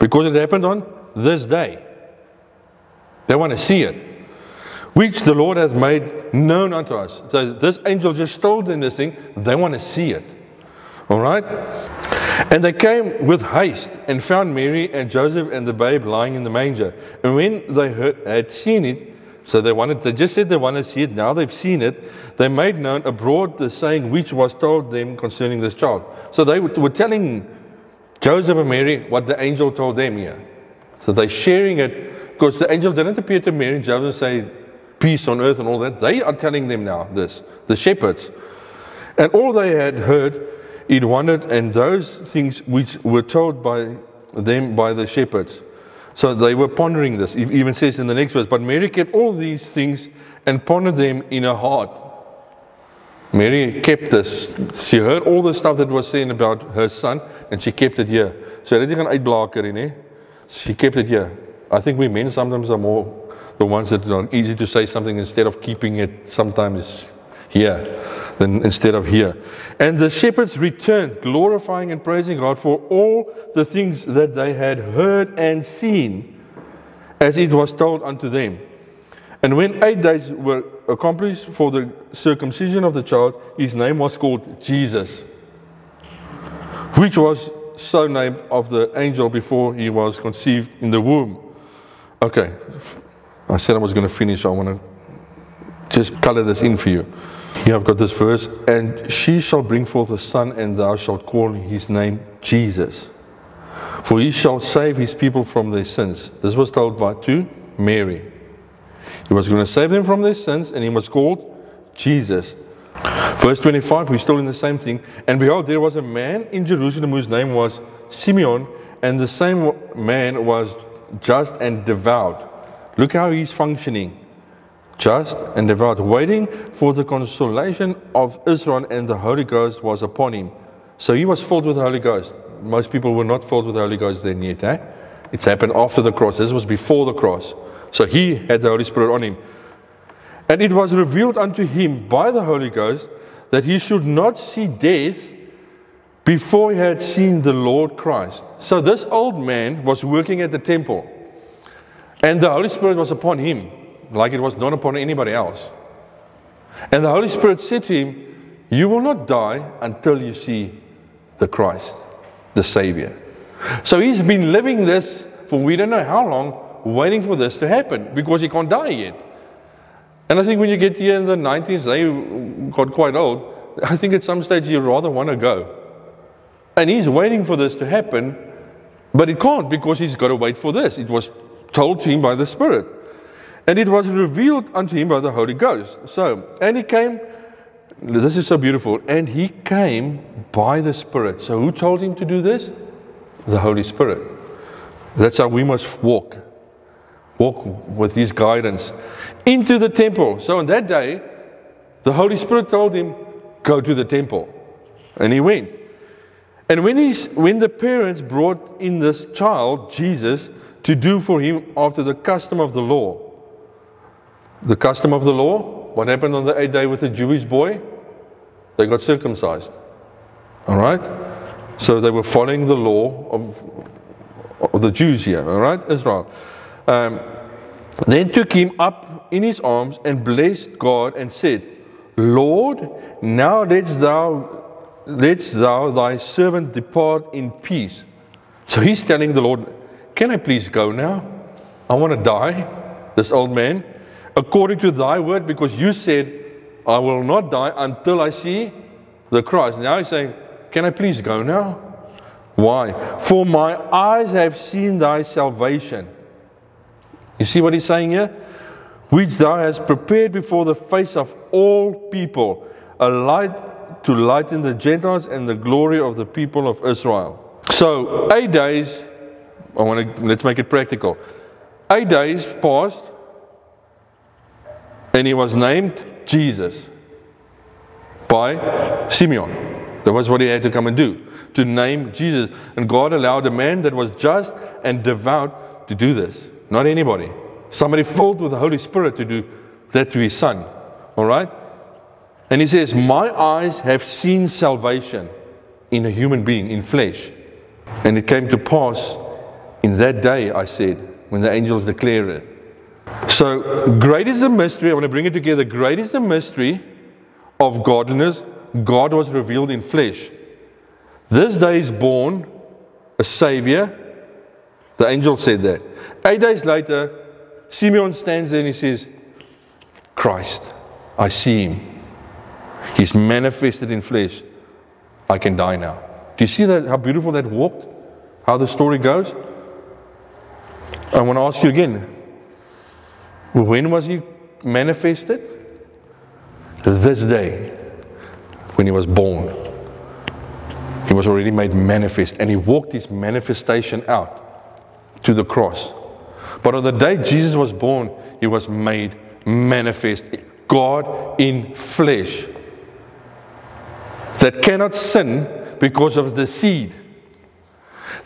Because it happened on this day. They want to see it. Which the Lord hath made known unto us. So this angel just told them this thing. They want to see it. Alright? And they came with haste and found Mary and Joseph and the babe lying in the manger. And when they had seen it, so they just said they wanted to see it, now they've seen it, they made known abroad the saying which was told them concerning this child. So they were telling Joseph and Mary what the angel told them here. So they're sharing it, because the angel didn't appear to Mary and Joseph and say, peace on earth and all that. They are telling them now this, the shepherds. And all they had heard, it wanted, and those things which were told by them by the shepherds. So they were pondering this. It even says in the next verse, but Mary kept all these things and pondered them in her heart. Mary kept this. She heard all the stuff that was saying about her son, and she kept it here. So dit gaan uitblaker in, eh? She kept it here. I think we men sometimes are more the ones that are easy to say something instead of keeping it sometimes here than instead of here. And the shepherds returned, glorifying and praising God for all the things that they had heard and seen, as it was told unto them. And when 8 days were accomplished for the circumcision of the child, his name was called Jesus, which was so named of the angel before he was conceived in the womb. Okay, I said I was going to finish, so I want to just color this in for you. Here I've got this verse, and she shall bring forth a son, and thou shalt call his name Jesus, for he shall save his people from their sins. This was told by to Mary. He was going to save them from their sins, and he was called Jesus. Verse 25, we're still in the same thing. And behold, there was a man in Jerusalem whose name was Simeon, and the same man was just and devout. Look how he's functioning. Just and devout, waiting for the consolation of Israel, and the Holy Ghost was upon him. So he was filled with the Holy Ghost. Most people were not filled with the Holy Ghost then yet. Eh? It's happened after the cross. This was before the cross. So he had the Holy Spirit on him. And it was revealed unto him by the Holy Ghost that he should not see death before he had seen the Lord Christ. So this old man was working at the temple, and the Holy Spirit was upon him, like it was not upon anybody else. And the Holy Spirit said to him, you will not die until you see the Christ, the Savior. So he's been living this for we don't know how long, waiting for this to happen, because he can't die yet. And I think when you get here in the 90s, they got quite old. I think at some stage you rather want to go. And he's waiting for this to happen, but it can't, because he's got to wait for this. It was told to him by the Spirit. And it was revealed unto him by the Holy Ghost. So, and he came, this is so beautiful, and he came by the Spirit. So who told him to do this? The Holy Spirit. That's how we must walk. Walk with his guidance into the temple. So on that day, the Holy Spirit told him, go to the temple. And he went. And when the parents brought in this child, Jesus, to do for him after the custom of the law. The custom of the law, what happened on the 8th day with the Jewish boy? They got circumcised. Alright? So they were following the law of the Jews here, alright? Israel. Then took him up in his arms and blessed God and said, Lord, now letst thou thy servant depart in peace. So he's telling the Lord, can I please go now? I want to die, this old man. According to thy word, because you said, I will not die until I see the Christ. Now he's saying, can I please go now? Why? For my eyes have seen thy salvation. You see what he's saying here? Which thou hast prepared before the face of all people, a light to lighten the Gentiles and the glory of the people of Israel. So 8 days, let's make it practical. 8 days passed, and he was named Jesus by Simeon. That was what he had to come and do, to name Jesus. And God allowed a man that was just and devout to do this. Not anybody. Somebody filled with the Holy Spirit to do that to his son. All right? And he says, my eyes have seen salvation in a human being, in flesh. And it came to pass in that day, I said, when the angels declared it. So great is the mystery, I want to bring it together. Great is the mystery of godliness. God was revealed in flesh. This day is born a Savior. The angel said that. 8 days later, Simeon stands there and he says, Christ, I see him. He's manifested in flesh. I can die now. Do you see that? How beautiful that walked? How the story goes? I want to ask you again. When was he manifested? This day. When he was born. He was already made manifest. And he walked his manifestation out to the cross. But on the day Jesus was born, he was made manifest. God in flesh. That cannot sin because of the seed.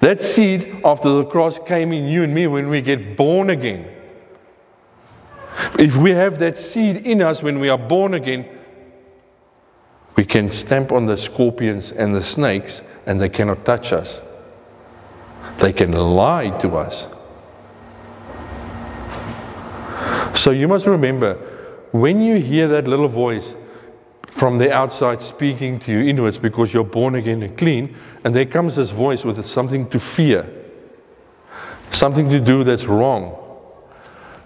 That seed after the cross came in you and me when we get born again. If we have that seed in us when we are born again, we can stamp on the scorpions and the snakes and they cannot touch us. They can lie to us. So you must remember, when you hear that little voice from the outside speaking to you inwards because you're born again and clean, and there comes this voice with something to fear, something to do that's wrong.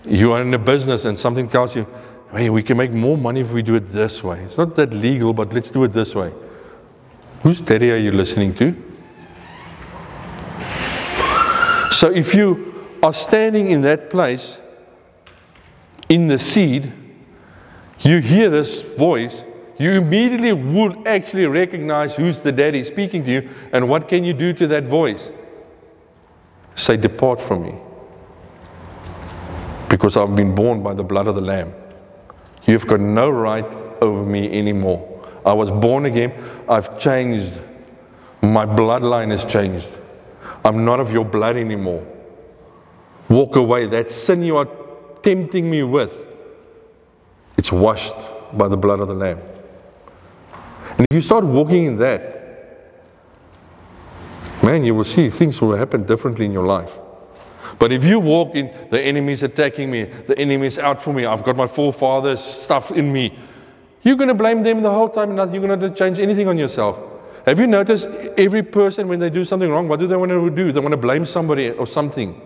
You are in a business and something tells you, hey, we can make more money if we do it this way. It's not that legal, but let's do it this way. Whose theory are you listening to? So if you are standing in that place, in the seed, you hear this voice, you immediately would actually recognize who's the daddy speaking to you, and what can you do to that voice? Say, depart from me. Because I've been born by the blood of the Lamb. You've got no right over me anymore. I was born again. I've changed. My bloodline has changed. I'm not of your blood anymore. Walk away. That sin you are tempting me with, it's washed by the blood of the Lamb. And if you start walking in that, man, you will see things will happen differently in your life. But if you walk in, the enemy's attacking me, the enemy's out for me, I've got my forefathers' stuff in me, you're going to blame them the whole time, and you're not going to change anything on yourself. Have you noticed every person, when they do something wrong, what do they want to do? They want to blame somebody or something.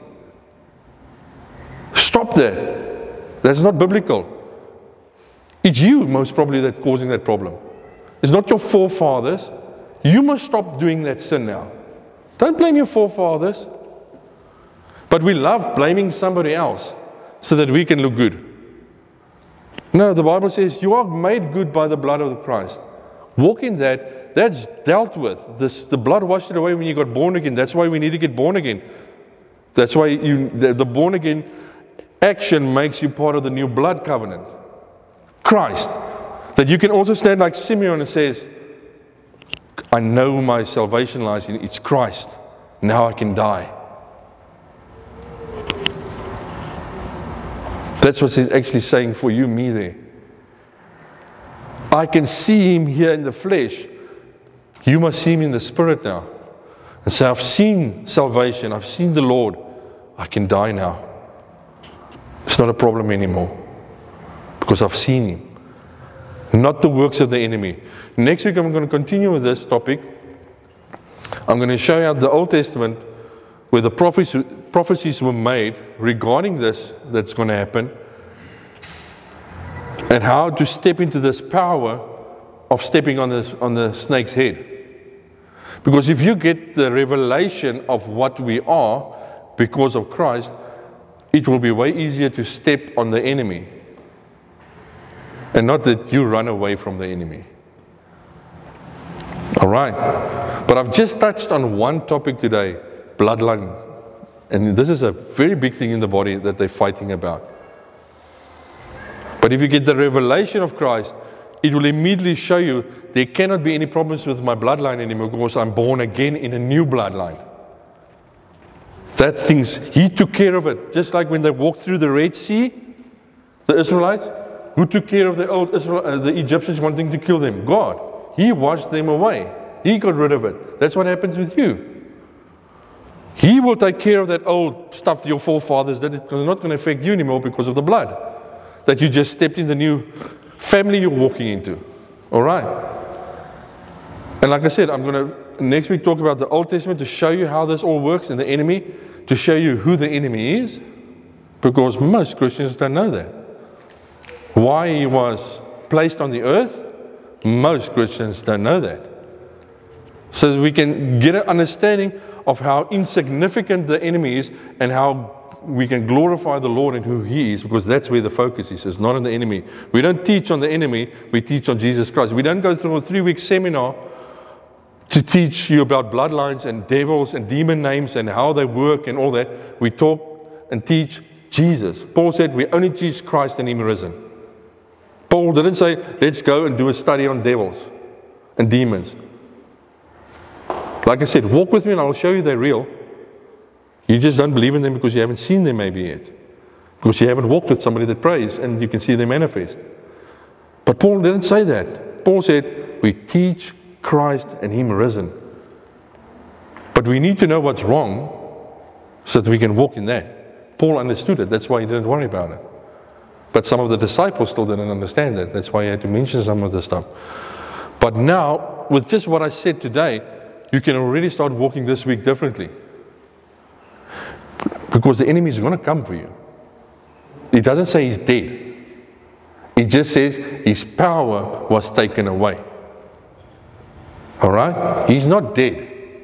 Stop that. That's not biblical. It's you, most probably, that's causing that problem. It's not your forefathers. You must stop doing that sin now. Don't blame your forefathers. But we love blaming somebody else so that we can look good. No, the Bible says you are made good by the blood of Christ. Walk in that. That's dealt with. The blood washed it away when you got born again. That's why we need to get born again. That's why the born again action makes you part of the new blood covenant. Christ. That you can also stand like Simeon and says, I know my salvation lies in it's Christ. Now I can die. That's what he's actually saying for you, me there. I can see him here in the flesh. You must see him in the spirit now. And say, I've seen salvation. I've seen the Lord. I can die now. It's not a problem anymore. Because I've seen him. Not the works of the enemy. Next week I'm going to continue with this topic. I'm going to show you how the Old Testament, where the prophecies were made regarding this that's going to happen, and how to step into this power of stepping on the snake's head. Because if you get the revelation of what we are because of Christ, it will be way easier to step on the enemy. And not that you run away from the enemy. All right. But I've just touched on one topic today, bloodline. And this is a very big thing in the body that they're fighting about. But if you get the revelation of Christ, it will immediately show you there cannot be any problems with my bloodline anymore because I'm born again in a new bloodline. That things, he took care of it. Just like when they walked through the Red Sea, the Israelites, Who took care of the old Israel, the Egyptians wanting to kill them? God. He washed them away. He got rid of it. That's what happens with you. He will take care of that old stuff your forefathers did. It's not going to affect you anymore because of the blood that you just stepped in the new family you're walking into. All right. And like I said, I'm going to next week talk about the Old Testament to show you how this all works and the enemy, to show you who the enemy is, because most Christians don't know that. Why he was placed on the earth, most Christians don't know that. So we can get an understanding of how insignificant the enemy is and how we can glorify the Lord and who He is, because that's where the focus is. It's not on the enemy. We don't teach on the enemy, we teach on Jesus Christ. We don't go through a 3-week seminar to teach you about bloodlines and devils and demon names and how they work and all that. We talk and teach Jesus. Paul said we only teach Christ and Him risen. Paul didn't say, let's go and do a study on devils and demons. Like I said, walk with me and I'll show you they're real. You just don't believe in them because you haven't seen them maybe yet. Because you haven't walked with somebody that prays and you can see them manifest. But Paul didn't say that. Paul said, we teach Christ and Him risen. But we need to know what's wrong so that we can walk in that. Paul understood it. That's why he didn't worry about it. But some of the disciples still didn't understand that. That's why I had to mention some of this stuff. But now, with just what I said today, you can already start walking this week differently. Because the enemy is going to come for you. He doesn't say he's dead. He just says his power was taken away. Alright? He's not dead.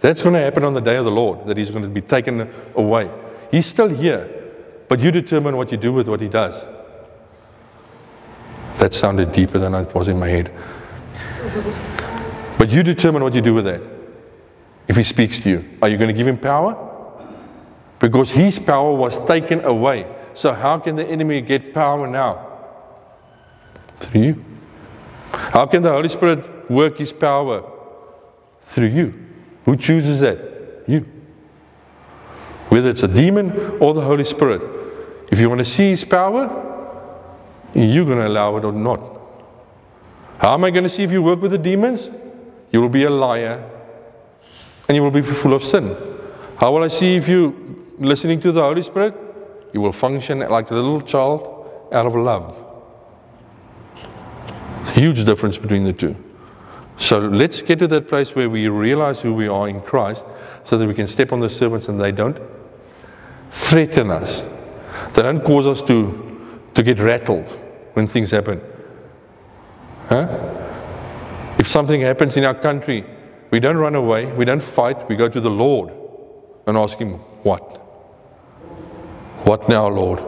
That's going to happen on the day of the Lord, that he's going to be taken away. He's still here. But you determine what you do with what he does. That sounded deeper than it was in my head. But you determine what you do with that. If he speaks to you, are you going to give him power? Because his power was taken away. So how can the enemy get power now? Through you. How can the Holy Spirit work his power? Through you. Who chooses that? You. Whether it's a demon or the Holy Spirit. If you want to see His power, you're going to allow it or not. How am I going to see if you work with the demons? You will be a liar. And you will be full of sin. How will I see if you're listening to the Holy Spirit? You will function like a little child out of love. Huge difference between the two. So let's get to that place where we realize who we are in Christ so that we can step on the servants and they don't threaten us. They don't cause us to get rattled when things happen. If something happens in our country, we don't run away, we don't fight, we go to the Lord and ask Him, what? What now, Lord?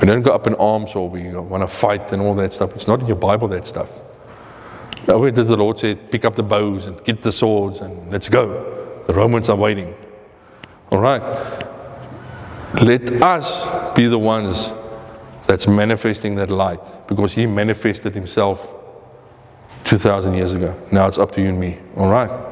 We don't go up in arms or we want to fight and all that stuff. It's not in your Bible, that stuff. Nowhere did the Lord say, pick up the bows and get the swords and let's go. The Romans are waiting. All right. Let us be the ones that's manifesting that light, because He manifested Himself 2,000 years ago. Now it's up to you and me. All right.